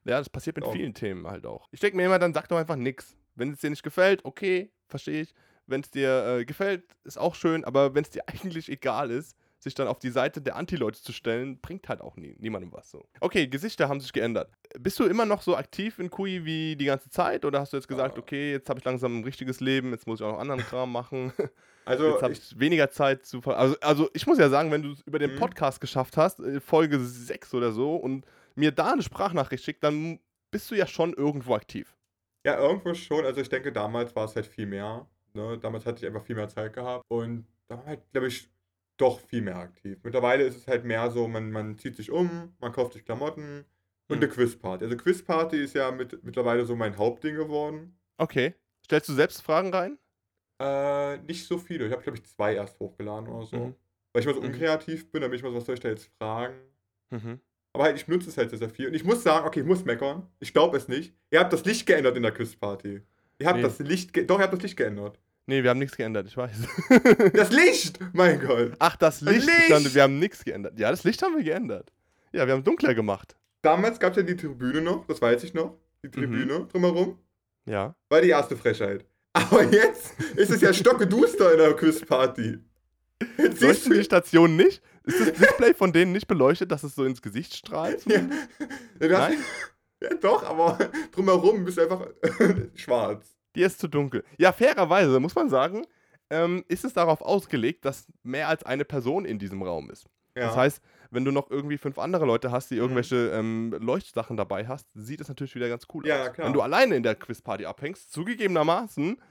Ja, das passiert mit vielen Themen halt auch. Ich denke mir immer, dann sag doch einfach nichts. Wenn es dir nicht gefällt, okay, verstehe ich. Wenn es dir gefällt, ist auch schön. Aber wenn es dir eigentlich egal ist, sich dann auf die Seite der Anti-Leute zu stellen, bringt halt auch niemandem was so. Okay, Gesichter haben sich geändert. Bist du immer noch so aktiv in Cooee wie die ganze Zeit? Oder hast du jetzt gesagt, okay, jetzt habe ich langsam ein richtiges Leben, jetzt muss ich auch noch anderen Kram machen. Also jetzt habe ich weniger Zeit zu... Also ich muss ja sagen, wenn du es über den Podcast geschafft hast, Folge 6 oder so, und mir da eine Sprachnachricht schickt, dann bist du ja schon irgendwo aktiv. Ja, irgendwo schon. Also ich denke, damals war es halt viel mehr. Ne? Damals hatte ich einfach viel mehr Zeit gehabt. Und da war halt, glaube ich, doch viel mehr aktiv. Mittlerweile ist es halt mehr so, man zieht sich um, man kauft sich Klamotten und eine Quizparty. Also Quizparty ist ja mittlerweile so mein Hauptding geworden. Okay. Stellst du selbst Fragen rein? Nicht so viele. Ich habe, glaube ich, 2 erst hochgeladen oder so. Mhm. Weil ich mal so unkreativ bin, dann bin ich mal so, was soll ich da jetzt fragen? Mhm. Aber halt, ich nutze es halt sehr, sehr viel. Und ich muss sagen, okay, ich muss meckern. Ich glaube es nicht. Ihr habt das Licht geändert in der Quizparty. Ihr habt das Licht geändert. Nee, wir haben nichts geändert, ich weiß. Das Licht! Mein Gott. Ach, das Licht. Wir haben nichts geändert. Ja, das Licht haben wir geändert. Ja, wir haben dunkler gemacht. Damals gab es ja die Tribüne noch, das weiß ich noch. Die Tribüne drumherum. Ja. War die erste Frechheit. Aber jetzt ist es ja stockeduster in der Quizparty. Leuchten die Stationen nicht? Ist das Display von denen nicht beleuchtet, dass es so ins Gesicht strahlt? Ja. Nein? Ja doch, aber drumherum bist du einfach schwarz. Dir ist zu dunkel. Ja, fairerweise muss man sagen, ist es darauf ausgelegt, dass mehr als eine Person in diesem Raum ist. Ja. Das heißt, wenn du noch irgendwie 5 andere Leute hast, die irgendwelche Leuchtsachen dabei hast, sieht es natürlich wieder ganz cool aus. Klar. Wenn du alleine in der Quizparty abhängst, zugegebenermaßen,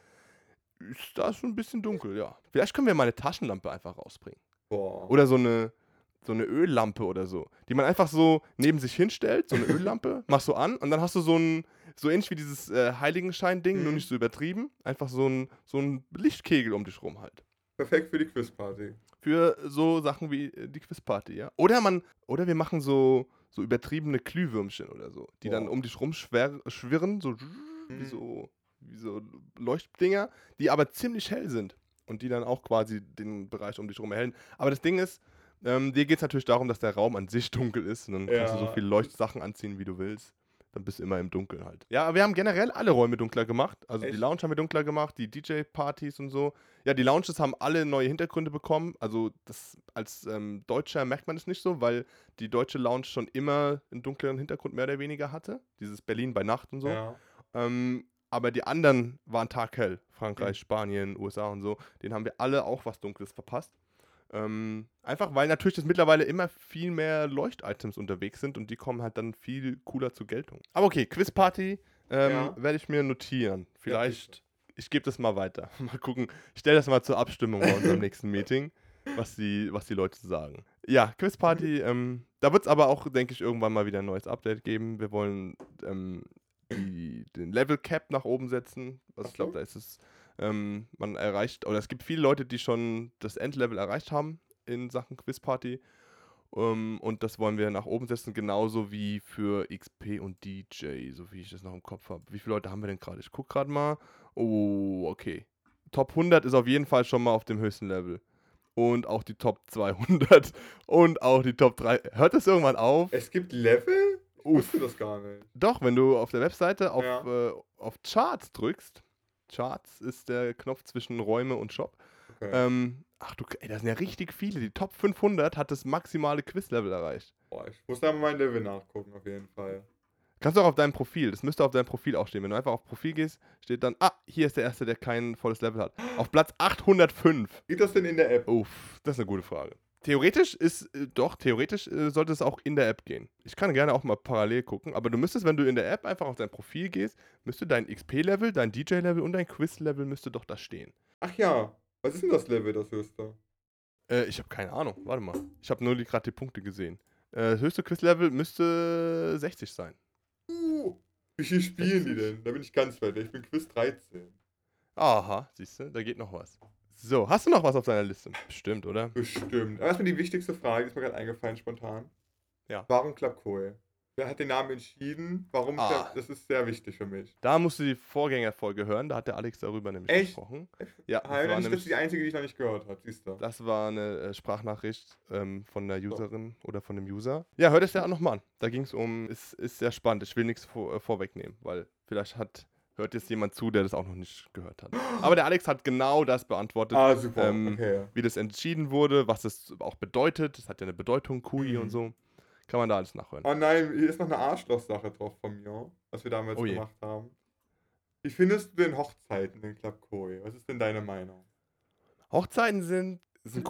ist das schon ein bisschen dunkel, ja. Vielleicht können wir mal eine Taschenlampe einfach rausbringen. Boah. Oder so eine Öllampe oder so, die man einfach so neben sich hinstellt, so eine Öllampe, machst du an und dann hast du so ähnlich wie dieses Heiligenschein-Ding, nur nicht so übertrieben, einfach so ein Lichtkegel um dich rum halt. Perfekt für die Quizparty. Für so Sachen wie die Quizparty, ja. Oder wir machen so übertriebene Glühwürmchen oder so, die dann um dich rum schwirren, wie so Leuchtdinger, die aber ziemlich hell sind und die dann auch quasi den Bereich um dich rum erhellen. Aber das Ding ist, dir geht es natürlich darum, dass der Raum an sich dunkel ist und dann kannst du so viele Leuchtsachen anziehen, wie du willst. Dann bist du immer im Dunkeln halt. Ja, wir haben generell alle Räume dunkler gemacht. Also die Lounge haben wir dunkler gemacht, die DJ-Partys und so. Ja, die Lounges haben alle neue Hintergründe bekommen. Also das als Deutscher merkt man es nicht so, weil die deutsche Lounge schon immer einen dunkleren Hintergrund mehr oder weniger hatte. Dieses Berlin bei Nacht und so. Ja. Aber die anderen waren taghell. Frankreich, Spanien, USA und so. Denen haben wir alle auch was Dunkles verpasst. Einfach, weil natürlich das mittlerweile immer viel mehr Leuchtitems unterwegs sind und die kommen halt dann viel cooler zur Geltung. Aber okay, Quizparty werde ich mir notieren. Vielleicht, ich gebe das mal weiter. Mal gucken, ich stelle das mal zur Abstimmung bei unserem nächsten Meeting, was die Leute sagen. Ja, Quizparty, da wird es aber auch, denke ich, irgendwann mal wieder ein neues Update geben. Wir wollen den Level Cap nach oben setzen. Also ich glaube, da ist es... man erreicht, oder es gibt viele Leute, die schon das Endlevel erreicht haben in Sachen Quizparty. Und das wollen wir nach oben setzen, genauso wie für XP und DJ, so wie ich das noch im Kopf habe. Wie viele Leute haben wir denn gerade? Ich gucke gerade mal. Oh, okay. Top 100 ist auf jeden Fall schon mal auf dem höchsten Level. Und auch die Top 200 und auch die Top 3. Hört das irgendwann auf? Es gibt Level? Ich wusste das gar nicht. Doch, wenn du auf der Webseite auf Charts drückst, Charts ist der Knopf zwischen Räume und Shop. Okay. Da sind ja richtig viele. Die Top 500 hat das maximale Quiz-Level erreicht. Boah, ich muss da mal mein Level nachgucken, auf jeden Fall. Kannst du auch auf deinem Profil, das müsste auf deinem Profil auch stehen. Wenn du einfach auf Profil gehst, steht dann, hier ist der Erste, der kein volles Level hat. Auf Platz 805. Geht das denn in der App? Uff, das ist eine gute Frage. Theoretisch sollte es auch in der App gehen. Ich kann gerne auch mal parallel gucken, aber du müsstest, wenn du in der App einfach auf dein Profil gehst, müsste dein XP-Level, dein DJ-Level und dein Quiz-Level müsste doch da stehen. Ach ja, was ist denn das Level, das höchste? Ich habe keine Ahnung, warte mal. Ich habe nur gerade die Punkte gesehen. Das höchste Quiz-Level müsste 60 sein. Wie viel spielen die denn? Da bin ich ganz weit, ich bin Quiz 13. Aha, siehst du, da geht noch was. So, hast du noch was auf deiner Liste? Bestimmt, oder? Bestimmt. Aber erstmal die wichtigste Frage, die ist mir gerade eingefallen, spontan. Ja. Warum Club Cooee? Wer hat den Namen entschieden? Warum? Das ist sehr wichtig für mich. Da musst du die Vorgängerfolge hören, da hat der Alex darüber nämlich gesprochen. Ja, das ist die einzige, die ich noch nicht gehört habe, siehst du. Das war eine Sprachnachricht von der Userin oder von dem User. Ja, hört es ja auch nochmal an. Da ging es um, es ist sehr spannend, ich will nichts vorwegnehmen, weil vielleicht hört jetzt jemand zu, der das auch noch nicht gehört hat. Aber der Alex hat genau das beantwortet, wie das entschieden wurde, was das auch bedeutet. Das hat ja eine Bedeutung, Cooee und so. Kann man da alles nachhören. Oh nein, hier ist noch eine Arschloch-Sache drauf von mir, was wir damals gemacht haben. Wie findest du denn Hochzeiten in Club Cooee? Was ist denn deine Meinung? Hochzeiten sind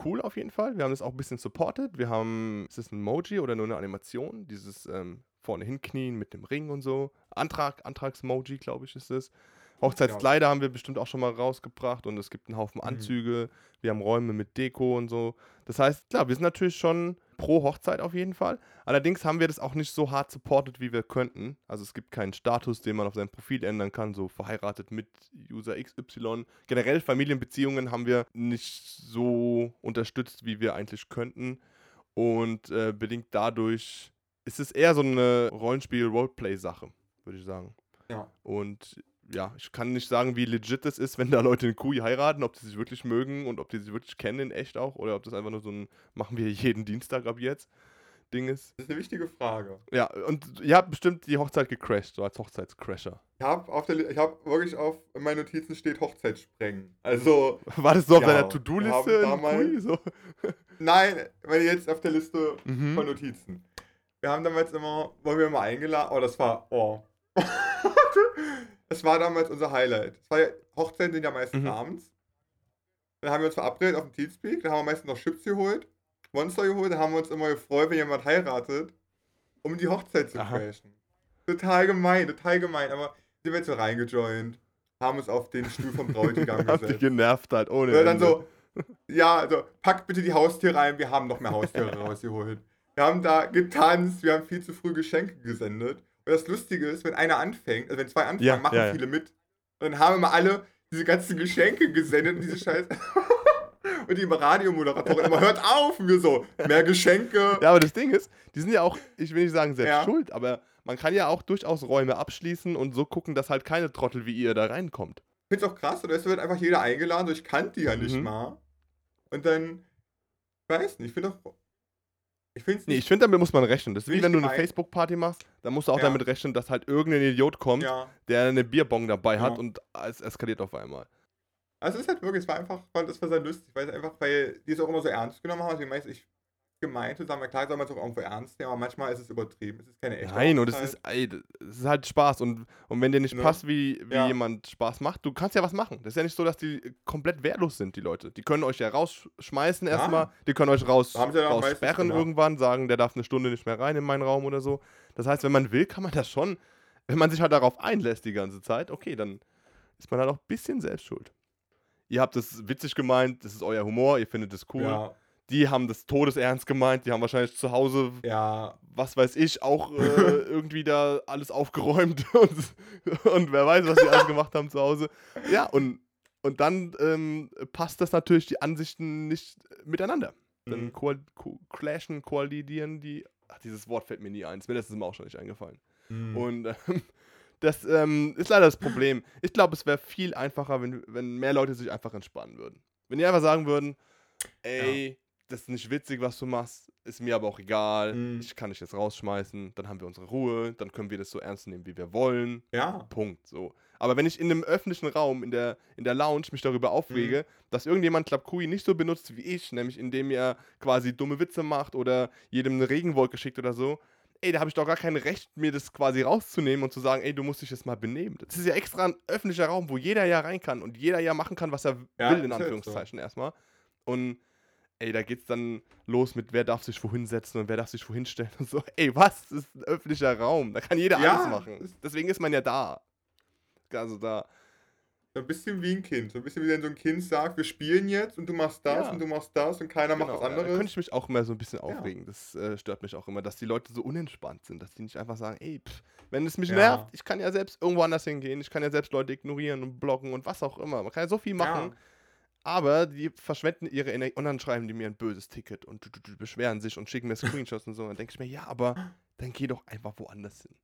cool auf jeden Fall. Wir haben das auch ein bisschen supported. Wir haben, ist es ein Emoji oder nur eine Animation? Dieses vorne hinknien mit dem Ring und so. Antrags-Emoji, glaube ich, ist es. Hochzeitskleider haben wir bestimmt auch schon mal rausgebracht und es gibt einen Haufen Anzüge. Wir haben Räume mit Deko und so. Das heißt, klar, wir sind natürlich schon pro Hochzeit auf jeden Fall. Allerdings haben wir das auch nicht so hart supported, wie wir könnten. Also es gibt keinen Status, den man auf seinem Profil ändern kann, so verheiratet mit User XY. Generell Familienbeziehungen haben wir nicht so unterstützt, wie wir eigentlich könnten. Und bedingt dadurch ist es eher so eine Rollenspiel-Roleplay-Sache, würde ich sagen. Ja. Und ja, ich kann nicht sagen, wie legit das ist, wenn da Leute in Cooee heiraten, ob die sich wirklich mögen und ob die sich wirklich kennen in echt auch oder ob das einfach nur so ein, machen wir jeden Dienstag ab jetzt, Ding ist. Das ist eine wichtige Frage. Ja, und ihr habt bestimmt die Hochzeit gecrashed, so als Hochzeitscrasher. Ich hab wirklich auf meinen Notizen steht Hochzeit sprengen. Also. War das so auf deiner To-Do-Liste? So? Nein, weil jetzt auf der Liste von Notizen. Wir haben damals immer, wollen wir mal eingeladen, das war damals unser Highlight. Hochzeiten sind ja meistens abends. Dann haben wir uns verabredet auf dem Teamspeak, dann haben wir meistens noch Chips geholt, Monster geholt, dann haben wir uns immer gefreut, wenn jemand heiratet, um die Hochzeit zu crashen. Total gemein, aber sind wir jetzt so reingejoint, haben uns auf den Stuhl vom Bräutigam gesetzt. Hab dich genervt halt, ohne Ende. Dann so, packt bitte die Haustiere rein, wir haben noch mehr Haustiere rausgeholt. Wir haben da getanzt, wir haben viel zu früh Geschenke gesendet. Und das Lustige ist, wenn einer anfängt, also wenn zwei anfangen, machen viele mit. Und dann haben immer alle diese ganzen Geschenke gesendet und diese Scheiße. Und die Radiomoderatorin immer, hört auf! Und wir so, mehr Geschenke. Ja, aber das Ding ist, die sind ja auch, ich will nicht sagen selbst schuld, aber man kann ja auch durchaus Räume abschließen und so gucken, dass halt keine Trottel wie ihr da reinkommt. Ich find's auch krass, oder es wird einfach jeder eingeladen, so ich kannte die ja nicht mal. Und dann, ich weiß nicht, ich finde, damit muss man rechnen. Das ist wie wenn du eine Facebook-Party machst, dann musst du auch damit rechnen, dass halt irgendein Idiot kommt, der eine Bierbong dabei hat und es eskaliert auf einmal. Also es ist halt wirklich, es war sehr lustig, weil die es auch immer so ernst genommen haben. Also ich meinte, sagen wir klar, soll man es auch irgendwo ernst nehmen, aber manchmal ist es übertrieben. Es ist keine echte Hochzeit. Nein, und es ist halt Spaß. Und wenn dir nicht passt, wie jemand Spaß macht, du kannst ja was machen. Das ist ja nicht so, dass die komplett wehrlos sind, die Leute. Die können euch ja rausschmeißen erstmal, die können euch raussperren irgendwann, sagen, der darf eine Stunde nicht mehr rein in meinen Raum oder so. Das heißt, wenn man will, kann man das schon, wenn man sich halt darauf einlässt die ganze Zeit, okay, dann ist man halt auch ein bisschen selbst schuld. Ihr habt das witzig gemeint, das ist euer Humor, ihr findet es cool. Ja. Die haben das todesernst gemeint, die haben wahrscheinlich zu Hause, was weiß ich, auch irgendwie da alles aufgeräumt und wer weiß, was die alles gemacht haben zu Hause. Ja, und dann passt das natürlich die Ansichten nicht miteinander. Dann kollidieren die, dieses Wort fällt mir nie ein, mir ist es auch schon nicht eingefallen. Mhm. Und das ist leider das Problem. Ich glaube, es wäre viel einfacher, wenn mehr Leute sich einfach entspannen würden. Wenn die einfach sagen würden, ey, das ist nicht witzig, was du machst, ist mir aber auch egal, ich kann dich jetzt rausschmeißen, dann haben wir unsere Ruhe, dann können wir das so ernst nehmen, wie wir wollen. Ja. Punkt, so. Aber wenn ich in einem öffentlichen Raum, in der Lounge mich darüber aufrege, dass irgendjemand Club Cooee nicht so benutzt wie ich, nämlich indem er quasi dumme Witze macht oder jedem eine Regenwolke schickt oder so, ey, da habe ich doch gar kein Recht, mir das quasi rauszunehmen und zu sagen, ey, du musst dich jetzt mal benehmen. Das ist ja extra ein öffentlicher Raum, wo jeder ja rein kann und jeder ja machen kann, was er will, in Anführungszeichen erstmal. Und ey, da geht's dann los mit, wer darf sich wohin setzen und wer darf sich wohin stellen und so. Ey, was? Das ist ein öffentlicher Raum. Da kann jeder alles machen. Deswegen ist man ja da. Also da. So ein bisschen wie ein Kind. So ein bisschen wie wenn so ein Kind sagt, wir spielen jetzt und du machst das und du machst das und keiner macht was anderes. Da könnte ich mich auch immer so ein bisschen aufregen. Das stört mich auch immer, dass die Leute so unentspannt sind. Dass die nicht einfach sagen, ey, wenn es mich nervt, ich kann ja selbst irgendwo anders hingehen. Ich kann ja selbst Leute ignorieren und blocken und was auch immer. Man kann ja so viel machen. Ja. Aber die verschwenden ihre Energie und dann schreiben die mir ein böses Ticket und beschweren sich und schicken mir Screenshots und so. Dann denke ich mir, ja, aber dann geh doch einfach woanders hin.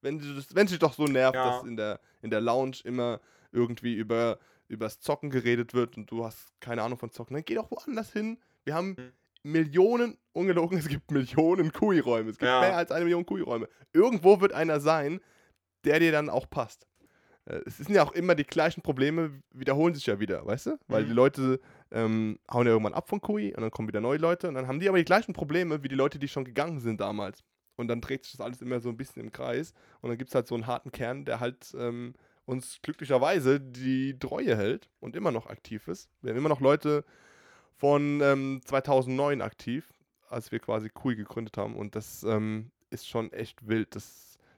Wenn sich doch so nervt, dass in der Lounge immer irgendwie übers Zocken geredet wird und du hast keine Ahnung von Zocken, dann geh doch woanders hin. Wir haben Millionen, ungelogen, es gibt Millionen Cooee-Räume. Es gibt mehr als 1 Million Cooee-Räume. Irgendwo wird einer sein, der dir dann auch passt. Es sind ja auch immer die gleichen Probleme, wiederholen sich ja wieder, weißt du? Weil die Leute hauen ja irgendwann ab von Cooee und dann kommen wieder neue Leute und dann haben die aber die gleichen Probleme wie die Leute, die schon gegangen sind damals. Und dann dreht sich das alles immer so ein bisschen im Kreis und dann gibt es halt so einen harten Kern, der halt uns glücklicherweise die Treue hält und immer noch aktiv ist. Wir haben immer noch Leute von 2009 aktiv, als wir quasi Cooee gegründet haben und das ist schon echt wild,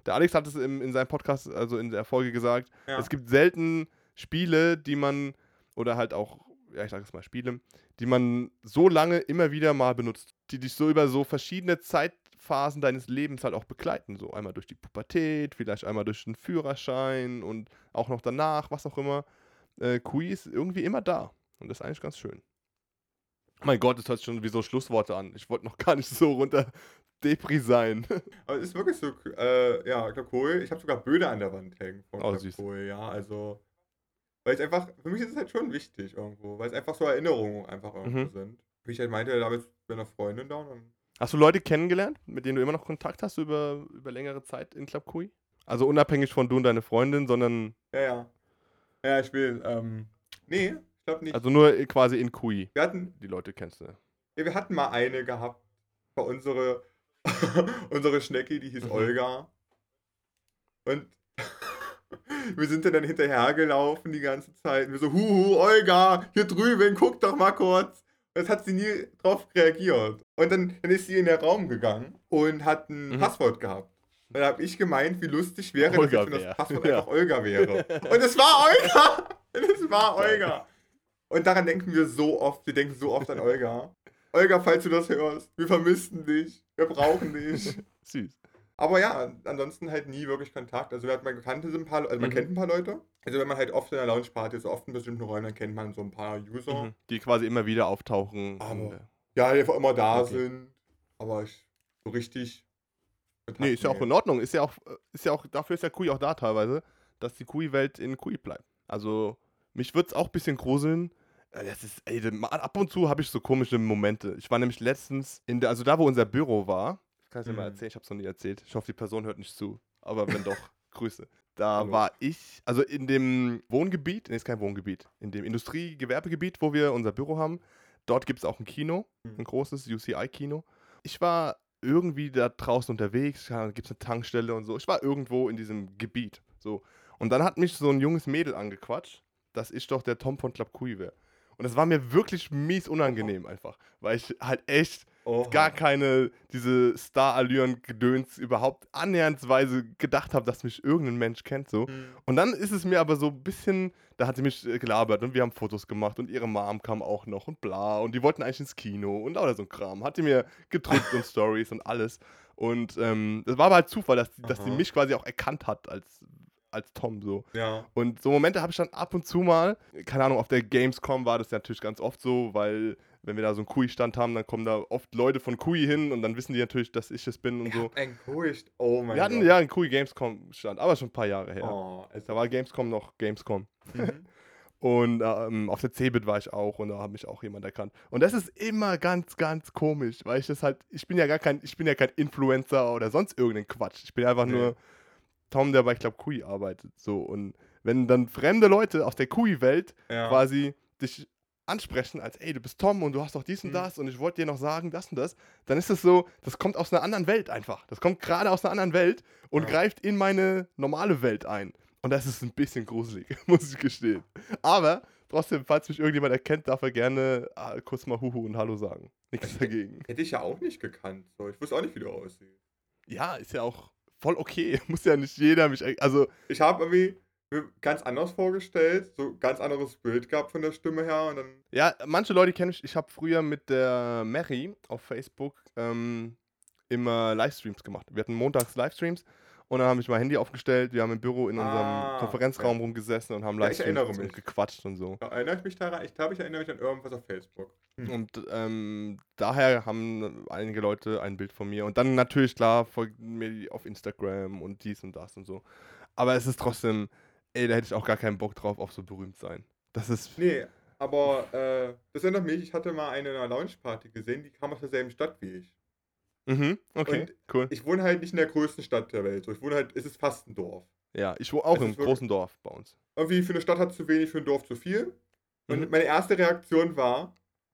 der Alex hat es in seinem Podcast, also in der Folge gesagt, es gibt selten Spiele, die man, oder halt auch, ich sage es mal, Spiele, die man so lange immer wieder mal benutzt, die dich so über so verschiedene Zeitphasen deines Lebens halt auch begleiten. So einmal durch die Pubertät, vielleicht einmal durch den Führerschein und auch noch danach, was auch immer. Cooee ist irgendwie immer da und das ist eigentlich ganz schön. Oh mein Gott, das hört sich schon wie so Schlussworte an. Ich wollte noch gar nicht so runter... Depri sein. Aber es ist wirklich so, Club Cooee, ich habe sogar Böde an der Wand hängen von Club Cooee, also, weil ich einfach, für mich ist es halt schon wichtig irgendwo, weil es einfach so Erinnerungen einfach irgendwo sind. Wie ich halt meinte, da war jetzt mit einer Freundin da und dann Hast du Leute kennengelernt, mit denen du immer noch Kontakt hast über längere Zeit in Club Cooee? Also unabhängig von du und deine Freundin, sondern... Ja. Ja, ich will... nee, ich glaube nicht. Also nur quasi in Cooee. Wir hatten... Die Leute kennst du. Ja, wir hatten mal eine gehabt. Bei unsere Schnecki, die hieß Olga. Und wir sind dann hinterhergelaufen die ganze Zeit. Und wir so, huhu, Olga, hier drüben, guck doch mal kurz. Das hat sie nie drauf reagiert. Und dann ist sie in den Raum gegangen und hat ein Passwort gehabt. Und da habe ich gemeint, wie lustig wäre, wenn das Passwort einfach Olga wäre. Und es war Olga! Und daran denken wir so oft. Wir denken so oft an Olga. Olga, falls du das hörst, wir vermissen dich. Wir brauchen dich. Süß. Aber ja, ansonsten halt nie wirklich Kontakt. Also wir hatten mal Bekannte, man kennt ein paar Leute. Also wenn man halt oft in der Lounge-Party ist, oft in bestimmten Räumen, dann kennt man so ein paar User. Mhm. Die quasi immer wieder auftauchen. Die einfach immer da sind. Aber so richtig Kontakt. Nee, ist ja auch in Ordnung. Ist ja auch, dafür ist ja Cooee auch da teilweise, dass die Cooee-Welt in Cooee bleibt. Also mich würde es auch ein bisschen gruseln. Ab und zu habe ich so komische Momente. Ich war nämlich letztens, also da, wo unser Büro war, das kann ich dir mal erzählen, ich habe es noch nie erzählt. Ich hoffe, die Person hört nicht zu, aber wenn doch, Grüße. Da war ich, also in dem Wohngebiet, nee, ist kein Wohngebiet, in dem Industrie-Gewerbegebiet, wo wir unser Büro haben, dort gibt es auch ein Kino, ein großes UCI-Kino. Ich war irgendwie da draußen unterwegs, da gibt es eine Tankstelle und so. Ich war irgendwo in diesem Gebiet, so. Und dann hat mich so ein junges Mädel angequatscht, dass ich doch der Tom von Club Cooee wäre. Und das war mir wirklich mies unangenehm einfach, weil ich halt echt gar keine diese Star-Allüren-Gedöns überhaupt annäherndweise gedacht habe, dass mich irgendein Mensch kennt so. Und dann ist es mir aber so ein bisschen, da hat sie mich gelabert und wir haben Fotos gemacht und ihre Mom kam auch noch und bla und die wollten eigentlich ins Kino und lauter so ein Kram. Hat die mir gedrückt und Stories und alles. Und das war aber halt Zufall, dass die mich quasi auch erkannt hat als Tom so. Ja. Und so Momente habe ich dann ab und zu mal, keine Ahnung, auf der Gamescom war das ja natürlich ganz oft so, weil wenn wir da so einen Cooee-Stand haben, dann kommen da oft Leute von Cooee hin und dann wissen die natürlich, dass ich es bin und so. Ein Cooee-Stand, oh mein Gott. Wir hatten ja einen Cooee-Gamescom-Stand, aber schon ein paar Jahre her. Da war Gamescom noch Gamescom. Und auf der Cebit war ich auch und da hat mich auch jemand erkannt. Und das ist immer ganz, ganz komisch, weil ich bin ja kein Influencer oder sonst irgendein Quatsch. Ich bin einfach nur Tom, der bei Club Cooee arbeitet, so. Und wenn dann fremde Leute aus der Cooee-Welt quasi dich ansprechen als, ey, du bist Tom und du hast doch dies und das und ich wollte dir noch sagen, das und das, dann ist es so, das kommt aus einer anderen Welt einfach. Das kommt gerade aus einer anderen Welt und greift in meine normale Welt ein. Und das ist ein bisschen gruselig, muss ich gestehen. Aber trotzdem, falls mich irgendjemand erkennt, darf er gerne kurz mal Huhu und Hallo sagen. Nichts dagegen. Hätte ich ja auch nicht gekannt. So. Ich wusste auch nicht, wie du aussiehst. Ja, ist ja auch voll okay, muss ja nicht jeder mich, also... Ich habe irgendwie ganz anders vorgestellt, so ganz anderes Bild gehabt von der Stimme her und dann... Ja, manche Leute kennen mich, ich habe früher mit der Mary auf Facebook immer Livestreams gemacht. Wir hatten montags Livestreams und dann habe ich mein Handy aufgestellt, wir haben im Büro in unserem Konferenzraum rumgesessen und haben Livestreams und gequatscht und so. Ja, erinnere ich mich daran, ich glaube, ich erinnere mich an irgendwas auf Facebook. Und daher haben einige Leute ein Bild von mir. Und dann natürlich, klar, folgen mir auf Instagram und dies und das und so. Aber es ist trotzdem, da hätte ich auch gar keinen Bock drauf, auf so berühmt sein. Das ist... Nee, aber das erinnert mich, ich hatte mal eine in einer Lounge-Party gesehen, die kam aus derselben Stadt wie ich. Mhm, okay, und cool. Ich wohne halt nicht in der größten Stadt der Welt. Ich wohne halt, es ist fast ein Dorf. Ja, ich wohne auch im großen Dorf bei uns. Irgendwie für eine Stadt hat es zu wenig, für ein Dorf zu viel. Und meine erste Reaktion war...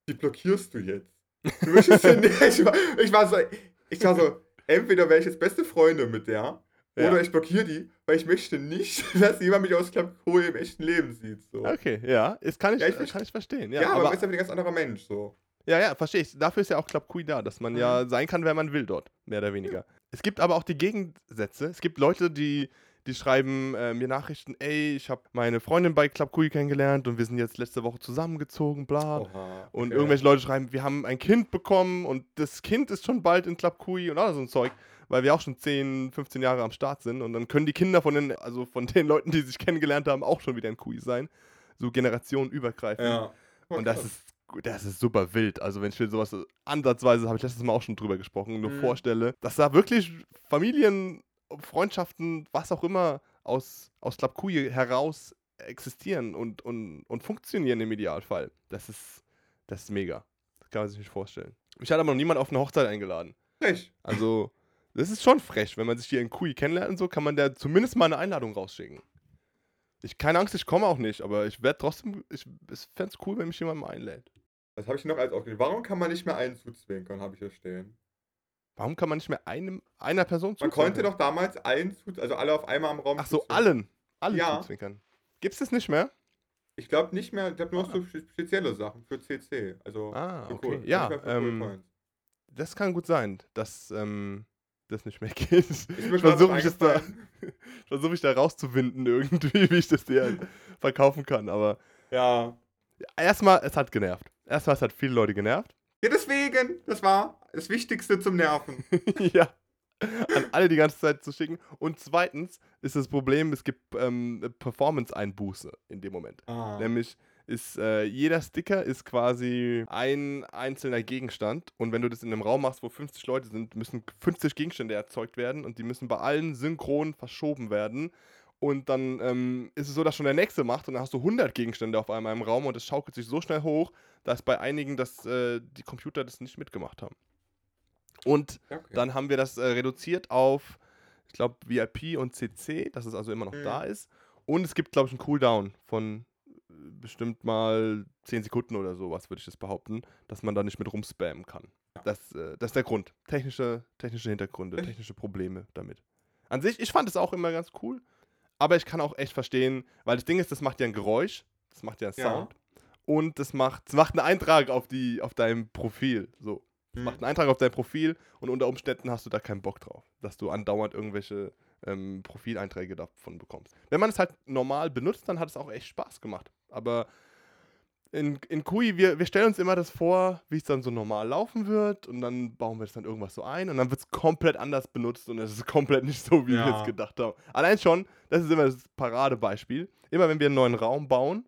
Die blockierst du jetzt. Du möchtest ja nicht. Ich war so, entweder wäre ich jetzt beste Freunde mit der, oder ich blockiere die, weil ich möchte nicht, dass jemand mich aus Club Cooee im echten Leben sieht. So. Okay, ja, das kann ich verstehen. Ja, aber man ist ja ein ganz anderer Mensch. So. Ja, verstehe ich. Dafür ist ja auch Club Cooee da, dass man ja sein kann, wer man will dort, mehr oder weniger. Ja. Es gibt aber auch die Gegensätze. Es gibt Leute, die schreiben mir Nachrichten, ey, ich habe meine Freundin bei Club Cooee kennengelernt und wir sind jetzt letzte Woche zusammengezogen, bla. Und irgendwelche Leute schreiben, wir haben ein Kind bekommen und das Kind ist schon bald in Club Cooee und all so ein Zeug, weil wir auch schon 10, 15 Jahre am Start sind und dann können die Kinder von den Leuten, die sich kennengelernt haben, auch schon wieder in Cooee sein. So generationenübergreifend. Ja. Und das ist super wild. Also wenn ich mir sowas ansatzweise, habe ich letztes Mal auch schon drüber gesprochen, nur vorstelle, dass da wirklich Familien, Freundschaften, was auch immer aus Club Cooee heraus existieren und funktionieren im Idealfall. Das ist mega. Das kann man sich nicht vorstellen. Mich hat aber noch niemand auf eine Hochzeit eingeladen. Frech. Also, das ist schon frech. Wenn man sich hier in Cooee kennenlernt und so, kann man da zumindest mal eine Einladung rausschicken. Keine Angst, ich komme auch nicht, aber ich werde trotzdem, ich fände es cool, wenn mich jemand mal einlädt. Was habe ich noch als aufgeschrieben? Warum kann man nicht mehr einen zuzwinkern, habe ich hier stehen. Warum kann man nicht mehr einer Person zuzwinkern? Man konnte doch damals also alle auf einmal im Raum zuzwinkern. Allen ja. Zuzwinkern. Gibt's das nicht mehr? Ich glaube nicht mehr, ich glaube nur so spezielle Sachen für CC. Also für okay. Cool. Ja, das kann gut sein, dass das nicht mehr geht. Ich versuche mich da rauszuwinden irgendwie, wie ich das dir verkaufen kann, aber ja. Erstmal, es hat genervt. Erstmal, es hat viele Leute genervt. Ja, deswegen, das war das Wichtigste zum Nerven. Ja, an alle die ganze Zeit zu schicken. Und zweitens ist das Problem, es gibt Performance-Einbuße in dem Moment. Ah. Nämlich ist jeder Sticker ist quasi ein einzelner Gegenstand. Und wenn du das in einem Raum machst, wo 50 Leute sind, müssen 50 Gegenstände erzeugt werden. Und die müssen bei allen synchron verschoben werden. Und dann ist es so, dass schon der nächste macht und dann hast du 100 Gegenstände auf einmal im Raum und es schaukelt sich so schnell hoch, dass bei einigen die Computer das nicht mitgemacht haben. Und dann haben wir das reduziert auf, ich glaube, VIP und CC, dass es also immer noch da ist. Und es gibt, glaube ich, einen Cooldown von bestimmt mal 10 Sekunden oder sowas, würde ich das behaupten, dass man da nicht mit rumspammen kann. Ja. Das ist der Grund. Technische Hintergründe, technische Probleme damit. An sich, ich fand es auch immer ganz cool. Aber ich kann auch echt verstehen, weil das Ding ist, das macht ja ein Geräusch, das macht ja einen Sound und das macht einen Eintrag auf deinem Profil. So. Das macht einen Eintrag auf dein Profil und unter Umständen hast du da keinen Bock drauf, dass du andauernd irgendwelche Profileinträge davon bekommst. Wenn man es halt normal benutzt, dann hat es auch echt Spaß gemacht. Aber in Cooee, wir stellen uns immer das vor, wie es dann so normal laufen wird und dann bauen wir das dann irgendwas so ein und dann wird es komplett anders benutzt und es ist komplett nicht so, wie wir es gedacht haben. Allein schon, das ist immer das Paradebeispiel. Immer wenn wir einen neuen Raum bauen,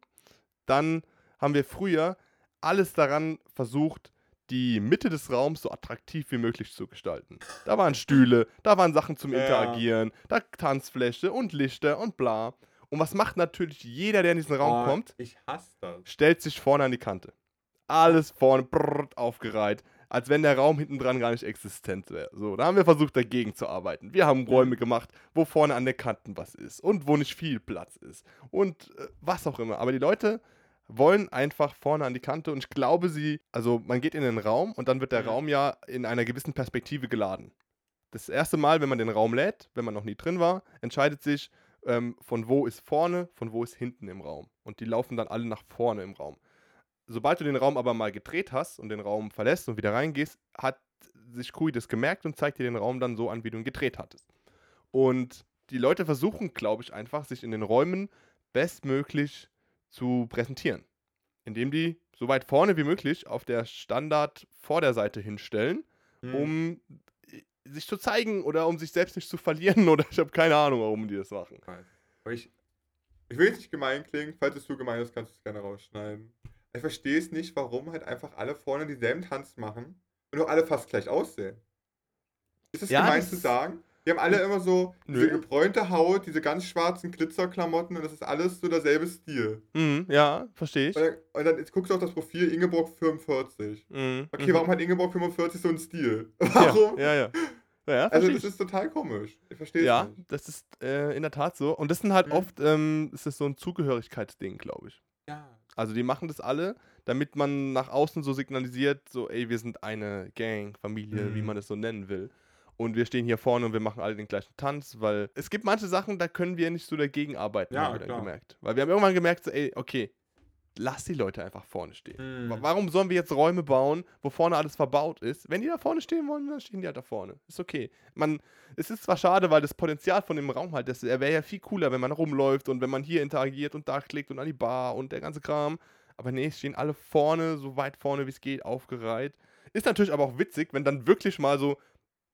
dann haben wir früher alles daran versucht, die Mitte des Raums so attraktiv wie möglich zu gestalten. Da waren Stühle, da waren Sachen zum Interagieren, da Tanzfläche und Lichter und bla. Und was macht natürlich jeder, der in diesen Raum kommt? Ich hasse das. Stellt sich vorne an die Kante. Alles vorne aufgereiht, als wenn der Raum hinten dran gar nicht existent wäre. So, da haben wir versucht, dagegen zu arbeiten. Wir haben Räume gemacht, wo vorne an den Kanten was ist und wo nicht viel Platz ist und was auch immer. Aber die Leute wollen einfach vorne an die Kante und ich glaube, man geht in den Raum und dann wird der Raum ja in einer gewissen Perspektive geladen. Das erste Mal, wenn man den Raum lädt, wenn man noch nie drin war, entscheidet sich, von wo ist vorne, von wo ist hinten im Raum. Und die laufen dann alle nach vorne im Raum. Sobald du den Raum aber mal gedreht hast und den Raum verlässt und wieder reingehst, hat sich Cooee das gemerkt und zeigt dir den Raum dann so an, wie du ihn gedreht hattest. Und die Leute versuchen, glaube ich, einfach, sich in den Räumen bestmöglich zu präsentieren. Indem die so weit vorne wie möglich auf der Standard-Vorderseite hinstellen, um sich zu zeigen oder um sich selbst nicht zu verlieren oder ich habe keine Ahnung, warum die das machen. Ich will jetzt nicht gemein klingen, falls es zu gemein ist, kannst du es gerne rausschneiden. Ich verstehe es nicht, warum halt einfach alle vorne dieselben Tanz machen und auch alle fast gleich aussehen. Ist das gemein zu sagen? Die haben alle immer so diese gebräunte Haut, diese ganz schwarzen Glitzerklamotten und das ist alles so derselbe Stil. Ja, verstehe ich. Und dann jetzt guckst du auf das Profil Ingeborg 45. Okay, warum hat Ingeborg 45 so einen Stil? Warum? Ja, also das ist total komisch. Ich verstehe es nicht. Ja, das ist in der Tat so. Und das sind halt oft, ist das so ein Zugehörigkeitsding, glaube ich. Ja. Also die machen das alle, damit man nach außen so signalisiert, so ey, wir sind eine Gang, Familie, wie man das so nennen will. Und wir stehen hier vorne und wir machen alle den gleichen Tanz, weil es gibt manche Sachen, da können wir nicht so dagegen arbeiten, haben wir dann gemerkt. Weil wir haben irgendwann gemerkt, so, ey, okay, lass die Leute einfach vorne stehen. Warum sollen wir jetzt Räume bauen, wo vorne alles verbaut ist? Wenn die da vorne stehen wollen, dann stehen die halt da vorne. Ist okay. Es ist zwar schade, weil das Potenzial von dem Raum halt, er wäre ja viel cooler, wenn man rumläuft und wenn man hier interagiert und da klickt und an die Bar und der ganze Kram. Aber nee, stehen alle vorne, so weit vorne, wie es geht, aufgereiht. Ist natürlich aber auch witzig, wenn dann wirklich mal so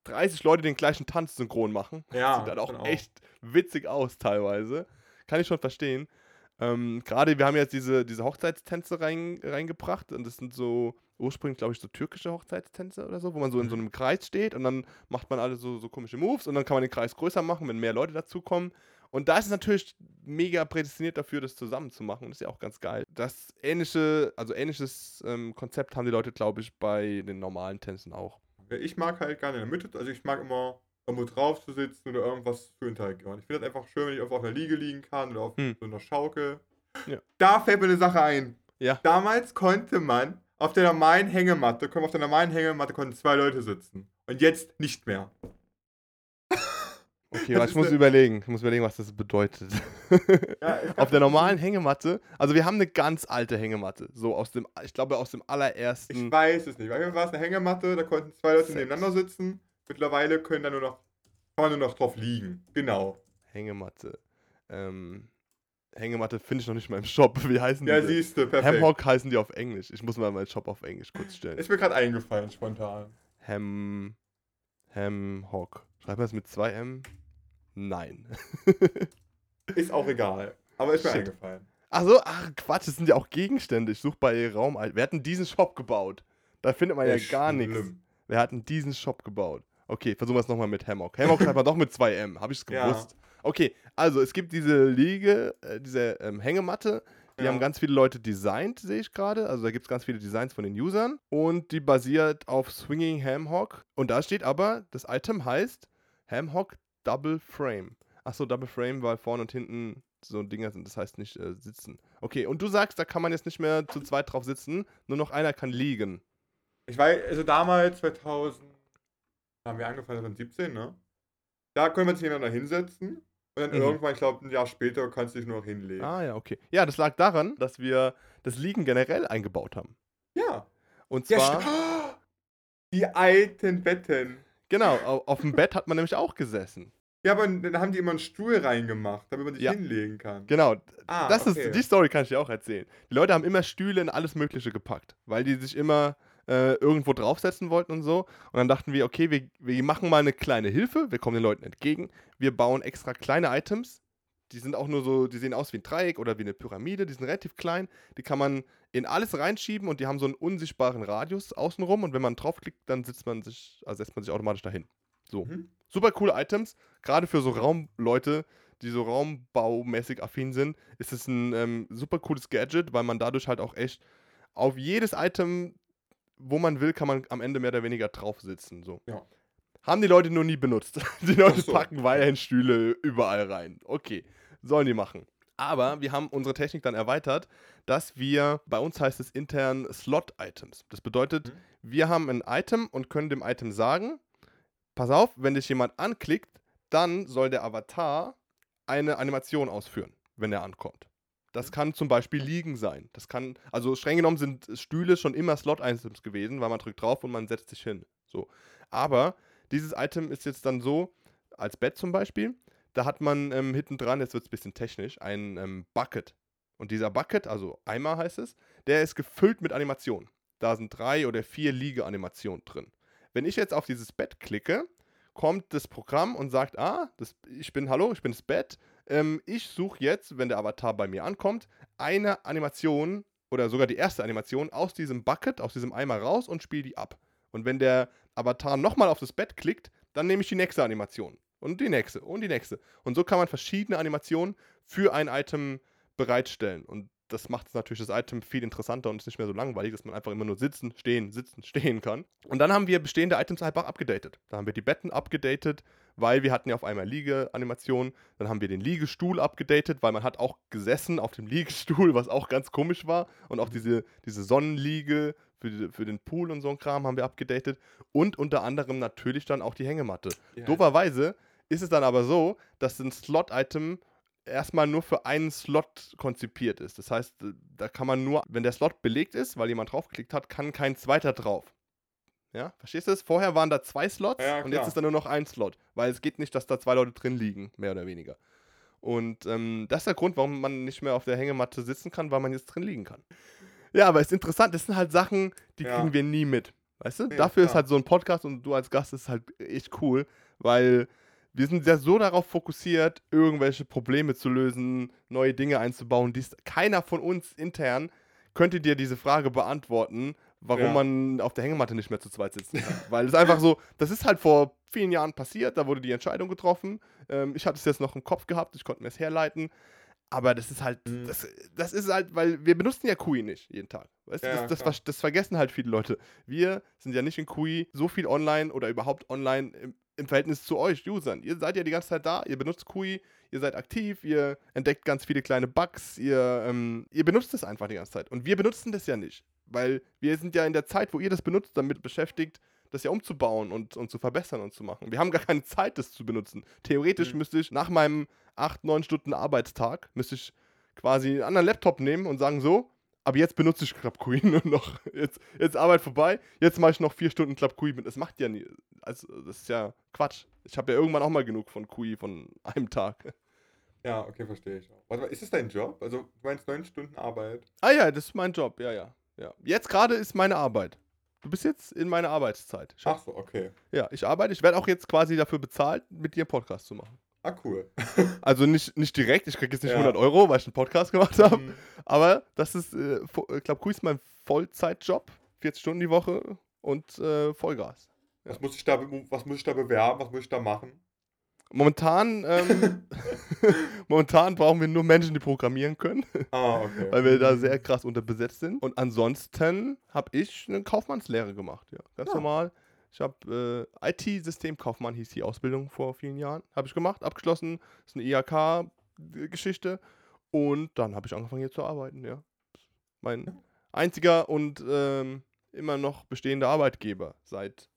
30 Leute den gleichen Tanz synchron machen. Ja, das sieht dann auch echt witzig aus teilweise. Kann ich schon verstehen. Gerade wir haben jetzt diese Hochzeitstänze reingebracht und das sind so ursprünglich, glaube ich, so türkische Hochzeitstänze oder so, wo man so in so einem Kreis steht und dann macht man alle so komische Moves und dann kann man den Kreis größer machen, wenn mehr Leute dazukommen. Und da ist es natürlich mega prädestiniert dafür, das zusammen zu machen. Und das ist ja auch ganz geil. Das ähnliches Konzept haben die Leute, glaube ich, bei den normalen Tänzen auch. Ich mag halt gerne in der Mitte, also ich mag immer irgendwo drauf zu sitzen oder irgendwas zu interagieren. Ich finde das einfach schön, wenn ich auf einer Liege liegen kann oder auf so einer Schaukel. Ja. Da fällt mir eine Sache ein. Ja. Damals konnte man auf der normalen Hängematte konnten zwei Leute sitzen. Und jetzt nicht mehr. Okay, aber ich muss überlegen, was das bedeutet. Ja, auf der normalen Hängematte, also wir haben eine ganz alte Hängematte, so aus dem allerersten... Ich weiß es nicht, weil war es eine Hängematte, da konnten zwei Leute nebeneinander sitzen, mittlerweile können da kann man nur noch drauf liegen, genau. Hängematte, Hängematte finde ich noch nicht mal im Shop, wie heißen die? Ja, siehste, perfekt. Hamhock heißen die auf Englisch, ich muss mal meinen Shop auf Englisch kurz stellen. Ist mir gerade eingefallen, spontan. Hamhock. Schreibt man das mit 2M? Nein. Ist auch egal. Aber ist mir eingefallen. Achso, Quatsch, das sind ja auch Gegenstände. Ich suche bei Raum. Wir hatten diesen Shop gebaut. Da findet man ja gar nichts. Wir hatten diesen Shop gebaut. Okay, versuchen wir es nochmal mit Hammock. Hammock schreibt man doch mit 2M. Habe ich es gewusst. Ja. Okay, also es gibt diese Liege, diese Hängematte. Die haben ganz viele Leute designt, sehe ich gerade. Also da gibt es ganz viele Designs von den Usern. Und die basiert auf Swinging Hamhock. Und da steht aber, das Item heißt Hamhock Double Frame. Achso, Double Frame, weil vorne und hinten so Dinger sind. Das heißt nicht sitzen. Okay, und du sagst, da kann man jetzt nicht mehr zu zweit drauf sitzen. Nur noch einer kann liegen. Ich weiß, also damals, 2000, haben wir angefangen, 2017, ne? Da können wir uns jemanden hinsetzen. Und dann irgendwann, ich glaube, ein Jahr später kannst du dich nur noch hinlegen. Ah ja, okay. Ja, das lag daran, dass wir das Liegen generell eingebaut haben. Ja. Und zwar... Ja, die alten Betten. Genau, auf dem Bett hat man nämlich auch gesessen. Ja, aber dann haben die immer einen Stuhl reingemacht, damit man sich hinlegen kann. Genau. Die Story kann ich dir auch erzählen. Die Leute haben immer Stühle in alles Mögliche gepackt, weil die sich immer... irgendwo draufsetzen wollten und so. Und dann dachten wir, okay, wir machen mal eine kleine Hilfe, wir kommen den Leuten entgegen, wir bauen extra kleine Items, die sind auch nur so, die sehen aus wie ein Dreieck oder wie eine Pyramide, die sind relativ klein, die kann man in alles reinschieben und die haben so einen unsichtbaren Radius außenrum und wenn man draufklickt, dann setzt man sich automatisch dahin. So. Mhm. Super coole Items, gerade für so Raumleute, die so raumbaumäßig affin sind, ist es ein super cooles Gadget, weil man dadurch halt auch echt auf jedes Item, wo man will, kann man am Ende mehr oder weniger drauf sitzen. So. Ja. Haben die Leute nur nie benutzt. Die Leute packen weiterhin Stühle überall rein. Okay, sollen die machen. Aber wir haben unsere Technik dann erweitert, dass wir, bei uns heißt es intern Slot-Items. Das bedeutet, wir haben ein Item und können dem Item sagen, pass auf, wenn dich jemand anklickt, dann soll der Avatar eine Animation ausführen, wenn er ankommt. Das kann zum Beispiel Liegen sein. Das kann, also streng genommen sind Stühle schon immer Slot-Items gewesen, weil man drückt drauf und man setzt sich hin. So. Aber dieses Item ist jetzt dann so, als Bett zum Beispiel, da hat man hinten dran, jetzt wird es ein bisschen technisch, ein Bucket. Und dieser Bucket, also Eimer heißt es, der ist gefüllt mit Animationen. Da sind 3 oder 4 Liege-Animationen drin. Wenn ich jetzt auf dieses Bett klicke, kommt das Programm und sagt, ich bin das Bett, ich suche jetzt, wenn der Avatar bei mir ankommt, eine Animation oder sogar die erste Animation aus diesem Bucket, aus diesem Eimer raus und spiele die ab. Und wenn der Avatar nochmal auf das Bett klickt, dann nehme ich die nächste Animation und die nächste und die nächste. Und so kann man verschiedene Animationen für ein Item bereitstellen. Und das macht natürlich das Item viel interessanter und ist nicht mehr so langweilig, dass man einfach immer nur sitzen, stehen kann. Und dann haben wir bestehende Items einfach abgedatet. Da haben wir die Betten abgedatet, weil wir hatten ja auf einmal Liege-Animationen. Dann haben wir den Liegestuhl abgedatet, weil man hat auch gesessen auf dem Liegestuhl, was auch ganz komisch war. Und auch diese Sonnenliege für den Pool und so ein Kram haben wir abgedatet. Und unter anderem natürlich dann auch die Hängematte. Ja. Doberweise ist es dann aber so, dass ein Slot-Item erstmal nur für einen Slot konzipiert ist. Das heißt, da kann man nur, wenn der Slot belegt ist, weil jemand draufgeklickt hat, kann kein zweiter drauf. Ja, verstehst du das? Vorher waren da 2 Slots und jetzt ist da nur noch ein Slot, weil es geht nicht, dass da 2 Leute drin liegen, mehr oder weniger. Und das ist der Grund, warum man nicht mehr auf der Hängematte sitzen kann, weil man jetzt drin liegen kann. Ja, aber ist interessant, das sind halt Sachen, die kriegen wir nie mit. Weißt du? Ja, dafür ist halt so ein Podcast und du als Gast ist halt echt cool, weil wir sind ja so darauf fokussiert, irgendwelche Probleme zu lösen, neue Dinge einzubauen. Keiner von uns intern könnte dir diese Frage beantworten, warum man auf der Hängematte nicht mehr zu zweit sitzt. Weil es einfach so, das ist halt vor vielen Jahren passiert, da wurde die Entscheidung getroffen. Ich hatte es jetzt noch im Kopf gehabt, ich konnte mir es herleiten. Aber das ist halt, das ist halt, weil wir benutzen ja Cooee nicht jeden Tag. Weißt du, das vergessen halt viele Leute. Wir sind ja nicht in Cooee so viel online oder überhaupt online im Verhältnis zu euch, Usern. Ihr seid ja die ganze Zeit da, ihr benutzt Cooee, ihr seid aktiv, ihr entdeckt ganz viele kleine Bugs, ihr benutzt es einfach die ganze Zeit. Und wir benutzen das ja nicht, weil wir sind ja in der Zeit, wo ihr das benutzt, damit beschäftigt, das ja umzubauen und zu verbessern und zu machen. Wir haben gar keine Zeit, das zu benutzen. Theoretisch müsste ich nach meinem 8-9 Stunden Arbeitstag, müsste ich quasi einen anderen Laptop nehmen und sagen so, aber jetzt benutze ich Club Cooee nur noch. Jetzt Arbeit vorbei, jetzt mache ich noch 4 Stunden Club Cooee mit. Das macht ja nie. Also, das ist ja Quatsch. Ich habe ja irgendwann auch mal genug von Cooee von einem Tag. Ja, okay, verstehe ich auch. Warte mal, ist das dein Job? Also, du meinst 9 Stunden Arbeit? Ah ja, das ist mein Job, ja. Jetzt gerade ist meine Arbeit. Du bist jetzt in meiner Arbeitszeit. Ach so, okay. Ja, ich arbeite. Ich werde auch jetzt quasi dafür bezahlt, mit dir einen Podcast zu machen. Ah, cool. Also nicht direkt. Ich kriege jetzt nicht 100 €, weil ich einen Podcast gemacht habe. Aber das ist, ich glaube, Cooee ist mein Vollzeitjob. 40 Stunden die Woche und Vollgas. Ja. Was muss ich da bewerben? Was muss ich da machen? Momentan brauchen wir nur Menschen, die programmieren können, okay. Weil wir da sehr krass unterbesetzt sind. Und ansonsten habe ich eine Kaufmannslehre gemacht, ganz normal. Ich habe IT-Systemkaufmann, hieß die Ausbildung vor vielen Jahren, habe ich gemacht, abgeschlossen, ist eine IHK-Geschichte und dann habe ich angefangen hier zu arbeiten, Mein einziger und immer noch bestehender Arbeitgeber seit...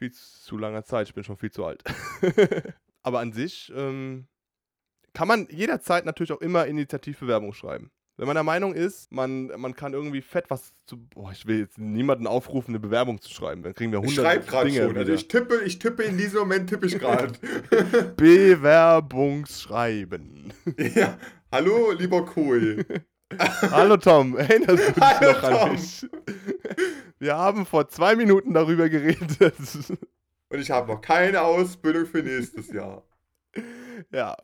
viel zu langer Zeit, ich bin schon viel zu alt. Aber an sich kann man jederzeit natürlich auch immer Initiativbewerbung schreiben. Wenn man der Meinung ist, man kann irgendwie fett was zu... Boah, ich will jetzt niemanden aufrufen, eine Bewerbung zu schreiben. Dann kriegen wir 100 Dinge. Ich schreibe gerade schon. Also ich tippe in diesem Moment, tippe ich gerade. Bewerbungsschreiben. Ja. Hallo, lieber Cooee. Hallo Tom, erinnerst du dich noch an mich? Wir haben vor 2 Minuten darüber geredet. Und ich habe noch keine Ausbildung für nächstes Jahr. Ja.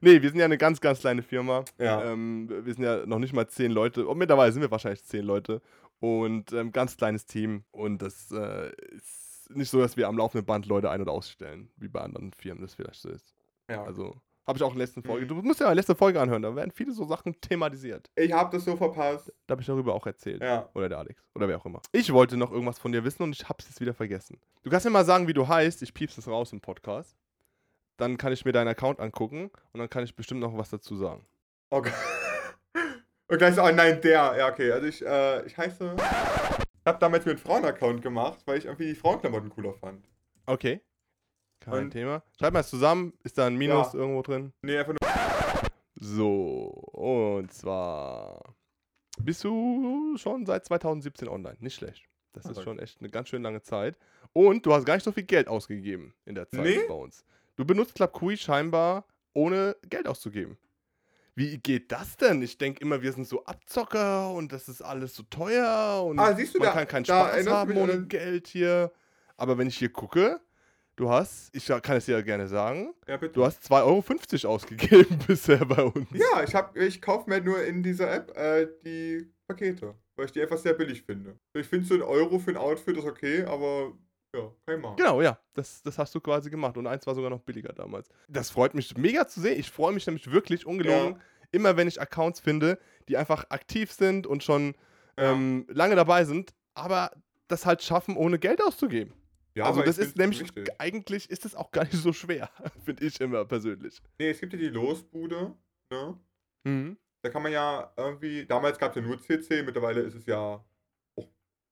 Nee, wir sind ja eine ganz, ganz kleine Firma. Ja. Wir sind ja noch nicht mal 10 Leute. Und mittlerweile sind wir wahrscheinlich 10 Leute. Und ein ganz kleines Team. Und das ist nicht so, dass wir am laufenden Band Leute ein- oder ausstellen, wie bei anderen Firmen das vielleicht so ist. Ja. Also... Habe ich auch in der letzten Folge. Du musst ja mal die letzte Folge anhören, da werden viele so Sachen thematisiert. Ich habe das so verpasst. Da habe ich darüber auch erzählt. Ja. Oder der Alex. Oder wer auch immer. Ich wollte noch irgendwas von dir wissen und ich habe es jetzt wieder vergessen. Du kannst mir mal sagen, wie du heißt. Ich piepse es raus im Podcast. Dann kann ich mir deinen Account angucken und dann kann ich bestimmt noch was dazu sagen. Okay. Und gleich so, oh nein, der. Ja, okay. Also ich heiße... Ich habe damals mir einen Frauen-Account gemacht, weil ich irgendwie die Frauenklamotten cooler fand. Okay. Kein Thema. Schreib mal es zusammen. Ist da ein Minus irgendwo drin? Nee, einfach nur. So, und zwar bist du schon seit 2017 online. Nicht schlecht. Das ist schon echt eine ganz schön lange Zeit. Und du hast gar nicht so viel Geld ausgegeben in der Zeit bei uns. Du benutzt Club Cooee scheinbar ohne Geld auszugeben. Wie geht das denn? Ich denke immer, wir sind so Abzocker und das ist alles so teuer und siehst du, man kann keinen Spaß haben ohne Geld hier. Aber wenn ich hier gucke... Du hast, ich kann es dir ja gerne sagen, du hast 2,50 € ausgegeben bisher bei uns. Ja, ich kaufe mir nur in dieser App die Pakete, weil ich die einfach sehr billig finde. Ich finde so 1 € für ein Outfit ist okay, aber ja, kann ich machen. Genau, ja, das hast du quasi gemacht und eins war sogar noch billiger damals. Das freut mich mega zu sehen. Ich freue mich nämlich wirklich ungelogen, immer wenn ich Accounts finde, die einfach aktiv sind und schon lange dabei sind, aber das halt schaffen, ohne Geld auszugeben. Ja, also das ist nämlich, richtig. Eigentlich ist das auch gar nicht so schwer, finde ich immer persönlich. Nee, es gibt ja die Losbude, ne? Mhm. Da kann man ja irgendwie, damals gab es ja nur CC, mittlerweile ist es ja auch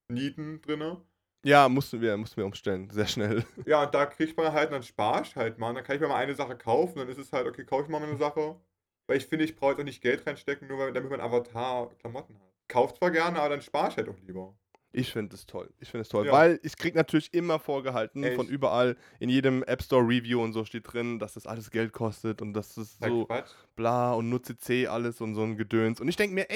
Nieten drin. Ja, mussten wir umstellen, sehr schnell. Ja, und da kriegt man halt, dann spare ich halt mal, dann kann ich mir mal eine Sache kaufen, dann ist es halt, okay, kaufe ich mal eine Sache, weil ich finde, ich brauche jetzt auch nicht Geld reinstecken, nur damit mein Avatar Klamotten hat. Kauft zwar gerne, aber dann spare ich halt auch lieber. Ich finde es toll, weil ich krieg natürlich immer vorgehalten von überall, in jedem App Store Review und so steht drin, dass das alles Geld kostet und dass das so bla und nur CC alles und so ein Gedöns. Und ich denke mir,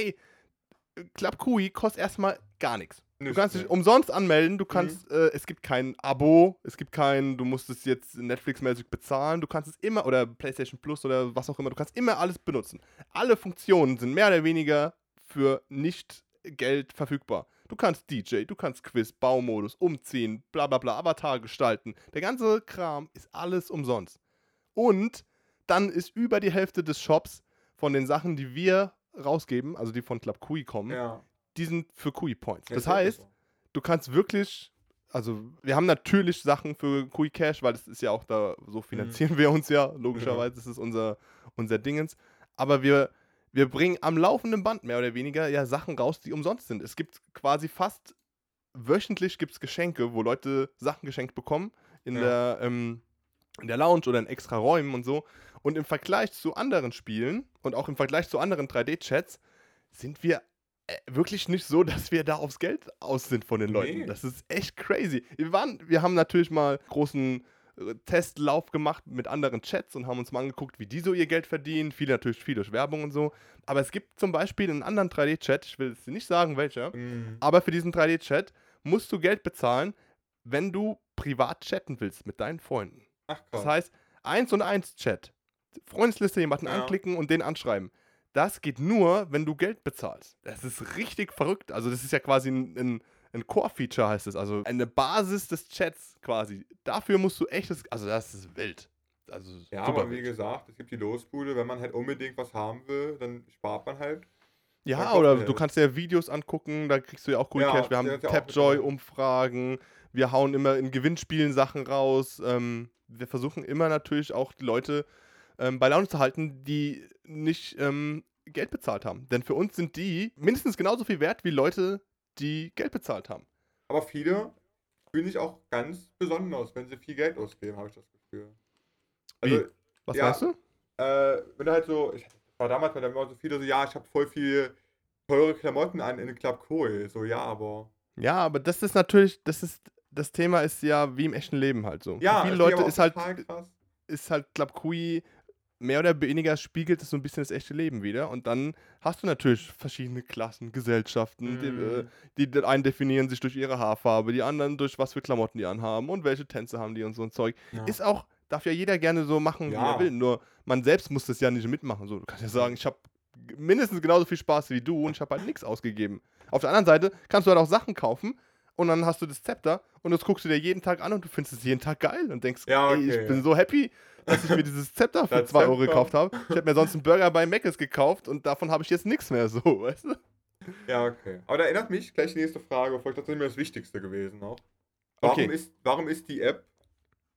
Club Cooee kostet erstmal gar nichts. Du kannst dich umsonst anmelden, du kannst, es gibt kein Abo, du musst es jetzt Netflix-mäßig bezahlen, du kannst es immer, oder PlayStation Plus oder was auch immer, du kannst immer alles benutzen. Alle Funktionen sind mehr oder weniger für nicht Geld verfügbar. Du kannst DJ, du kannst Quiz, Baumodus, umziehen, bla bla bla, Avatar gestalten. Der ganze Kram ist alles umsonst. Und dann ist über die Hälfte des Shops von den Sachen, die wir rausgeben, also die von Club Cooee kommen, ja, die sind für Cooee Points. Das heißt, du kannst wirklich, also wir haben natürlich Sachen für Cooee Cash, weil das ist ja auch da, so finanzieren wir uns ja, logischerweise, das ist unser Dingens. Aber wir bringen am laufenden Band mehr oder weniger ja Sachen raus, die umsonst sind. Es gibt quasi fast wöchentlich gibt's Geschenke, wo Leute Sachen geschenkt bekommen in der Lounge oder in extra Räumen und so. Und im Vergleich zu anderen Spielen und auch im Vergleich zu anderen 3D-Chats sind wir wirklich nicht so, dass wir da aufs Geld aus sind von den Leuten. Nee. Das ist echt crazy. Wir haben natürlich mal großen Testlauf gemacht mit anderen Chats und haben uns mal angeguckt, wie die so ihr Geld verdienen. Viele natürlich viel durch Werbung und so. Aber es gibt zum Beispiel einen anderen 3D-Chat, ich will jetzt nicht sagen welcher, aber für diesen 3D-Chat musst du Geld bezahlen, wenn du privat chatten willst mit deinen Freunden. Ach, das heißt, 1&1-Chat. Freundesliste jemanden anklicken und den anschreiben. Das geht nur, wenn du Geld bezahlst. Das ist richtig verrückt. Also das ist ja quasi ein Core-Feature heißt es. Also eine Basis des Chats quasi. Dafür musst du also das ist wild. Also ja, aber wie gesagt, es gibt die Losbude. Wenn man halt unbedingt was haben will, dann spart man halt. Ja, oder du kannst ja Videos angucken, da kriegst du ja auch Cooee Cash. Wir haben Tapjoy-Umfragen. Wir hauen immer in Gewinnspielen Sachen raus. Wir versuchen immer natürlich auch die Leute bei Laune zu halten, die nicht Geld bezahlt haben. Denn für uns sind die mindestens genauso viel wert wie Leute, die Geld bezahlt haben. Aber viele fühlen sich auch ganz besonders, wenn sie viel Geld ausgeben, habe ich das Gefühl. Also, wie? Was meinst du? Wenn du halt so, ich war damals, da waren so viele so, ja, ich habe voll viel teure Klamotten an in den Club Cooee. So, ja, aber... Ja, aber das ist natürlich, das Thema ist ja wie im echten Leben halt so. Ja, viele Leute ist halt Club Cooee mehr oder weniger spiegelt es so ein bisschen das echte Leben wieder. Und dann hast du natürlich verschiedene Klassen, Gesellschaften, die einen definieren sich durch ihre Haarfarbe, die anderen durch was für Klamotten die anhaben und welche Tänze haben die und so ein Zeug. Ja. Ist auch, darf ja jeder gerne so machen, wie er will. Nur man selbst muss das ja nicht mitmachen. So, du kannst ja sagen, ich habe mindestens genauso viel Spaß wie du und ich habe halt nichts ausgegeben. Auf der anderen Seite kannst du halt auch Sachen kaufen und dann hast du das Zepter und das guckst du dir jeden Tag an und du findest es jeden Tag geil und denkst, ich bin so happy, dass ich mir dieses Zepter für 2 Euro gekauft habe. Ich hätte mir sonst einen Burger bei Mc's gekauft und davon habe ich jetzt nichts mehr, so, weißt du? Ja, okay. Aber da erinnert mich gleich die nächste Frage, vielleicht das ist mir das Wichtigste gewesen auch. Warum ist die App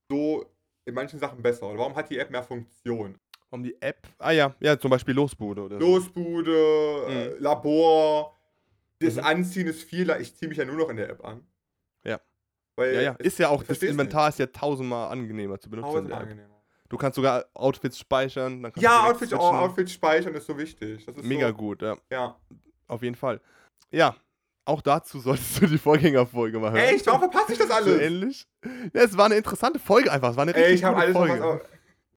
so in manchen Sachen besser? Oder warum hat die App mehr Funktionen? Warum die App? Zum Beispiel Losbude oder so. Losbude, Labor, das Anziehen ist viel, ich ziehe mich ja nur noch in der App an. Ja. Weil ist ja auch, das Inventar ist ja tausendmal angenehmer zu benutzen. Tausendmal angenehmer. Du kannst sogar Outfits speichern. Dann kannst Outfits speichern ist so wichtig. Das ist mega so gut, ja. Auf jeden Fall. Ja, auch dazu solltest du die Vorgängerfolge mal hören. Ey, ich hoffe, passt sich das alles. So ähnlich. Ja, es war eine interessante Folge einfach. Es war eine richtig gute Folge.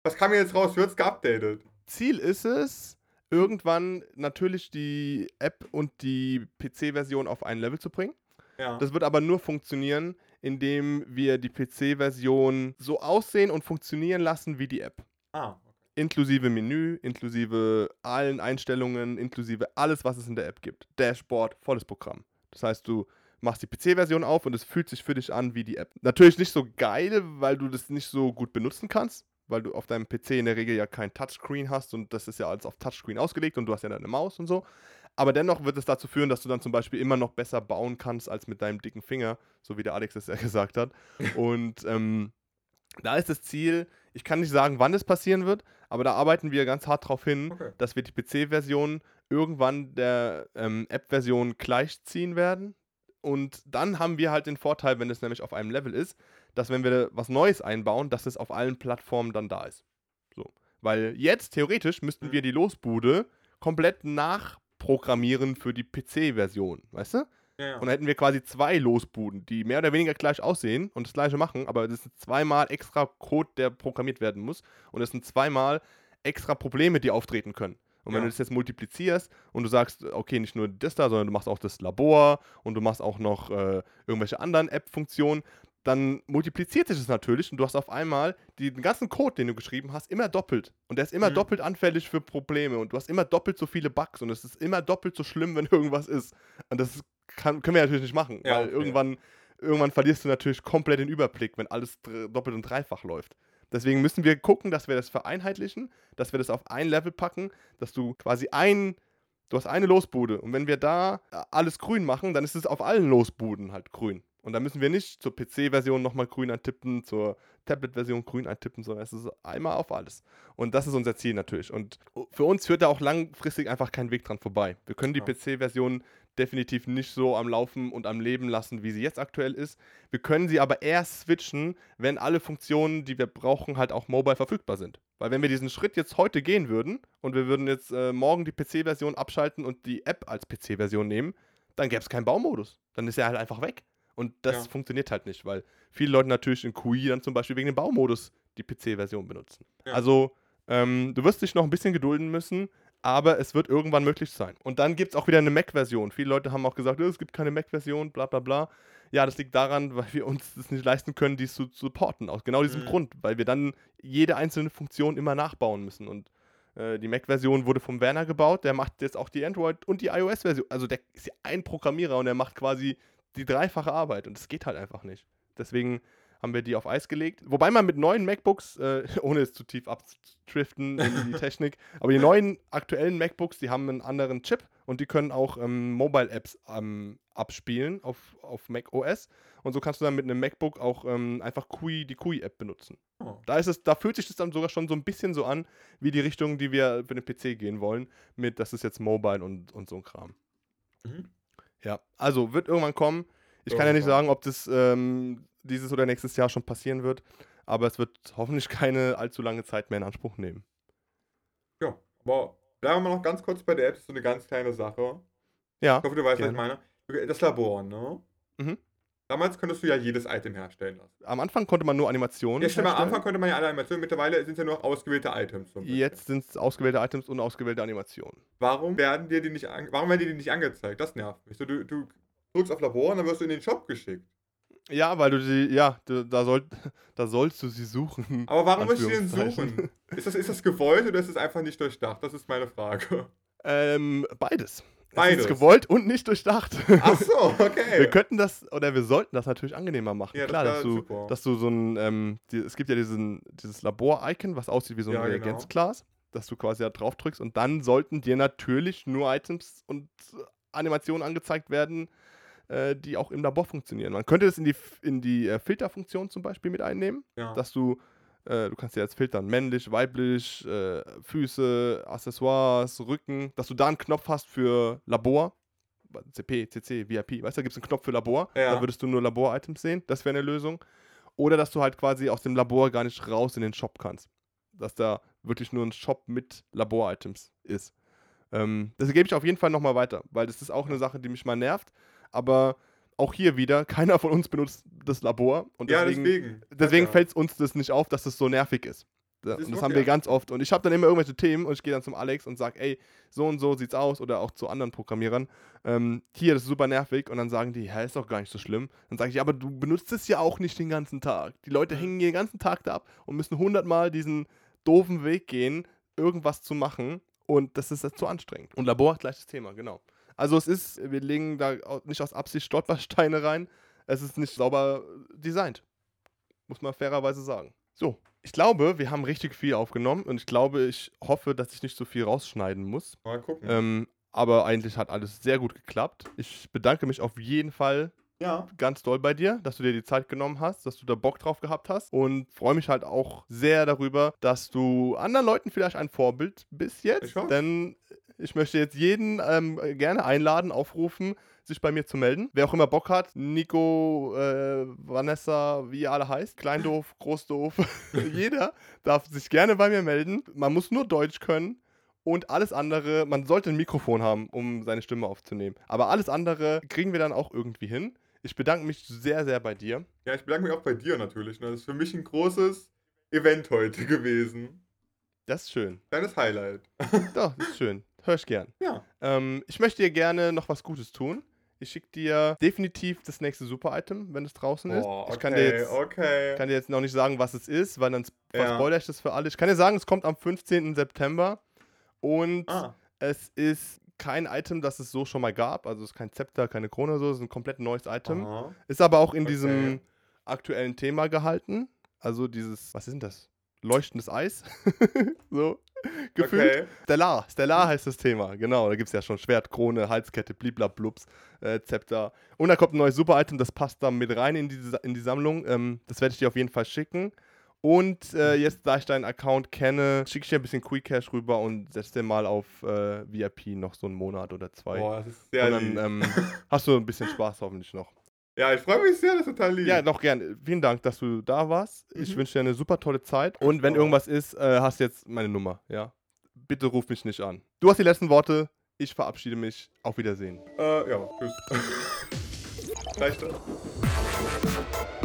Was kam jetzt raus? Wird's geupdatet? Ziel ist es, irgendwann natürlich die App und die PC-Version auf ein Level zu bringen. Ja. Das wird aber nur funktionieren, indem wir die PC-Version so aussehen und funktionieren lassen wie die App. Okay. Inklusive Menü, inklusive allen Einstellungen, inklusive alles, was es in der App gibt. Dashboard, volles Programm. Das heißt, du machst die PC-Version auf und es fühlt sich für dich an wie die App. Natürlich nicht so geil, weil du das nicht so gut benutzen kannst, weil du auf deinem PC in der Regel ja kein Touchscreen hast und das ist ja alles auf Touchscreen ausgelegt und du hast ja deine Maus und so. Aber dennoch wird es dazu führen, dass du dann zum Beispiel immer noch besser bauen kannst als mit deinem dicken Finger, so wie der Alex es ja gesagt hat. Und da ist das Ziel, ich kann nicht sagen, wann es passieren wird, aber da arbeiten wir ganz hart drauf hin, dass wir die PC-Version irgendwann der App-Version gleichziehen werden. Und dann haben wir halt den Vorteil, wenn es nämlich auf einem Level ist, dass wenn wir was Neues einbauen, dass es auf allen Plattformen dann da ist. So. Weil jetzt theoretisch müssten wir die Losbude komplett nachprogrammieren für die PC-Version, weißt du? Ja. Und dann hätten wir quasi 2 Losbuden, die mehr oder weniger gleich aussehen und das gleiche machen, aber das ist 2-mal extra Code, der programmiert werden muss und es sind 2-mal extra Probleme, die auftreten können. Und wenn du das jetzt multiplizierst und du sagst, okay, nicht nur das da, sondern du machst auch das Labor und du machst auch noch irgendwelche anderen App-Funktionen, dann multipliziert sich das natürlich und du hast auf einmal den ganzen Code, den du geschrieben hast, immer doppelt. Und der ist immer doppelt anfällig für Probleme und du hast immer doppelt so viele Bugs und es ist immer doppelt so schlimm, wenn irgendwas ist. Und das können wir natürlich nicht machen, ja, weil irgendwann verlierst du natürlich komplett den Überblick, wenn alles doppelt und dreifach läuft. Deswegen müssen wir gucken, dass wir das vereinheitlichen, dass wir das auf ein Level packen, dass du quasi du hast eine Losbude und wenn wir da alles grün machen, dann ist es auf allen Losbuden halt grün. Und da müssen wir nicht zur PC-Version nochmal grün eintippen, zur Tablet-Version grün eintippen, sondern es ist einmal auf alles. Und das ist unser Ziel natürlich. Und für uns führt da auch langfristig einfach kein Weg dran vorbei. Wir können die PC-Version definitiv nicht so am Laufen und am Leben lassen, wie sie jetzt aktuell ist. Wir können sie aber erst switchen, wenn alle Funktionen, die wir brauchen, halt auch mobile verfügbar sind. Weil wenn wir diesen Schritt jetzt heute gehen würden und wir würden jetzt morgen die PC-Version abschalten und die App als PC-Version nehmen, dann gäbe es keinen Baumodus. Dann ist er halt einfach weg. Und das funktioniert halt nicht, weil viele Leute natürlich in Cooee dann zum Beispiel wegen dem Baumodus die PC-Version benutzen. Ja. Also, du wirst dich noch ein bisschen gedulden müssen, aber es wird irgendwann möglich sein. Und dann gibt es auch wieder eine Mac-Version. Viele Leute haben auch gesagt, es gibt keine Mac-Version, bla bla bla. Ja, das liegt daran, weil wir uns das nicht leisten können, dies zu supporten, aus genau diesem Grund. Weil wir dann jede einzelne Funktion immer nachbauen müssen. Und die Mac-Version wurde vom Werner gebaut, der macht jetzt auch die Android- und die iOS-Version. Also der ist ja ein Programmierer und der macht quasi die dreifache Arbeit und das geht halt einfach nicht. Deswegen haben wir die auf Eis gelegt. Wobei man mit neuen MacBooks, ohne es zu tief abzudriften in die Technik, aber die neuen aktuellen MacBooks, die haben einen anderen Chip und die können auch Mobile-Apps abspielen auf Mac OS. Und so kannst du dann mit einem MacBook auch einfach die Cooee-App benutzen. Oh. Da fühlt sich das dann sogar schon so ein bisschen so an, wie die Richtung, die wir für den PC gehen wollen, mit das ist jetzt Mobile und so ein Kram. Mhm. Ja, also wird irgendwann kommen. Ich kann ja nicht sagen, ob das dieses oder nächstes Jahr schon passieren wird, aber es wird hoffentlich keine allzu lange Zeit mehr in Anspruch nehmen. Ja, aber bleiben wir noch ganz kurz bei der App, das ist so eine ganz kleine Sache. Ja. Ich hoffe, du weißt, was ich meine. Das Labor, ne? Mhm. Damals konntest du ja jedes Item herstellen lassen. Am Anfang konnte man nur Animationen herstellen. Am Anfang konnte man ja alle Animationen, mittlerweile sind es ja nur ausgewählte Items. Jetzt sind es ausgewählte Items und ausgewählte Animationen. Warum werden dir die nicht angezeigt? Das nervt mich. So, du drückst auf Labor und dann wirst du in den Shop geschickt. Ja, weil da sollst du sie suchen. Aber warum willst du denn suchen? Ist das gewollt oder ist es einfach nicht durchdacht? Das ist meine Frage. Beides. Beides. Ist gewollt und nicht durchdacht. Ach so, okay. Wir könnten das, oder wir sollten das natürlich angenehmer machen. Ja, klar, dass du so ein, es gibt ja dieses Labor-Icon, was aussieht wie so ein Reagenzglas, dass du quasi da drauf drückst und dann sollten dir natürlich nur Items und Animationen angezeigt werden, die auch im Labor funktionieren. Man könnte das in die Filterfunktion zum Beispiel mit einnehmen, dass du kannst ja jetzt filtern, männlich, weiblich, Füße, Accessoires, Rücken, dass du da einen Knopf hast für Labor, CP, CC, VIP, weißt du, da gibt es einen Knopf für Labor, da würdest du nur Labor-Items sehen, das wäre eine Lösung. Oder dass du halt quasi aus dem Labor gar nicht raus in den Shop kannst. Dass da wirklich nur ein Shop mit Labor-Items ist. Das gebe ich auf jeden Fall nochmal weiter, weil das ist auch eine Sache, die mich mal nervt, aber auch hier wieder, keiner von uns benutzt das Labor und deswegen fällt es uns das nicht auf, dass das so nervig ist. Das haben wir ganz oft und ich habe dann immer irgendwelche Themen und ich gehe dann zum Alex und sage, ey, so und so sieht's aus oder auch zu anderen Programmierern, hier, das ist super nervig und dann sagen die, ist doch gar nicht so schlimm. Dann sage ich, ja, aber du benutzt es ja auch nicht den ganzen Tag. Die Leute hängen hier den ganzen Tag da ab und müssen 100-mal diesen doofen Weg gehen, irgendwas zu machen und das ist zu anstrengend. Und Labor, gleiches Thema, genau. Also wir legen da nicht aus Absicht Stolpersteine rein, es ist nicht sauber designt, muss man fairerweise sagen. So, ich glaube, wir haben richtig viel aufgenommen und ich hoffe, dass ich nicht so viel rausschneiden muss. Mal gucken. Aber eigentlich hat alles sehr gut geklappt. Ich bedanke mich auf jeden Fall ganz doll bei dir, dass du dir die Zeit genommen hast, dass du da Bock drauf gehabt hast und freue mich halt auch sehr darüber, dass du anderen Leuten vielleicht ein Vorbild bist jetzt, denn ich möchte jetzt jeden gerne einladen, aufrufen, sich bei mir zu melden. Wer auch immer Bock hat, Nico, Vanessa, wie ihr alle heißt, Kleindoof, Großdoof, jeder darf sich gerne bei mir melden. Man muss nur Deutsch können und alles andere, man sollte ein Mikrofon haben, um seine Stimme aufzunehmen. Aber alles andere kriegen wir dann auch irgendwie hin. Ich bedanke mich sehr, sehr bei dir. Ja, ich bedanke mich auch bei dir natürlich. Das ist für mich ein großes Event heute gewesen. Das ist schön. Deines Highlight. Doch, das ist schön. Hör ich gern. Ja. Ich möchte dir gerne noch was Gutes tun. Ich schicke dir definitiv das nächste Super-Item, wenn es draußen ist. Ich kann dir jetzt, noch nicht sagen, was es ist, weil dann spoilere ich das für alle. Ich kann dir sagen, es kommt am 15. September und es ist kein Item, das es so schon mal gab. Also es ist kein Zepter, keine Krone, so. Es ist ein komplett neues Item. Aha. Ist aber auch in diesem aktuellen Thema gehalten. Also dieses, was ist denn das? Leuchtendes Eis. So gefühlt. Okay. Stellar heißt das Thema. Genau, da gibt es ja schon Schwert, Krone, Halskette, bliblabblubs, Zepter. Und da kommt ein neues Super-Item, das passt da mit rein in die Sammlung. Das werde ich dir auf jeden Fall schicken. Und jetzt, da ich deinen Account kenne, schicke ich dir ein bisschen Quick Cash rüber und setze dir mal auf VIP noch so einen Monat oder 2. Boah, das ist sehr lieb. Und dann hast du ein bisschen Spaß hoffentlich noch. Ja, ich freue mich sehr, das ist total lieb. Ja, noch gern. Vielen Dank, dass du da warst. Ich wünsche dir eine super tolle Zeit. Und wenn irgendwas ist, hast du jetzt meine Nummer, ja? Bitte ruf mich nicht an. Du hast die letzten Worte. Ich verabschiede mich. Auf Wiedersehen. Ja, tschüss. Reicht das?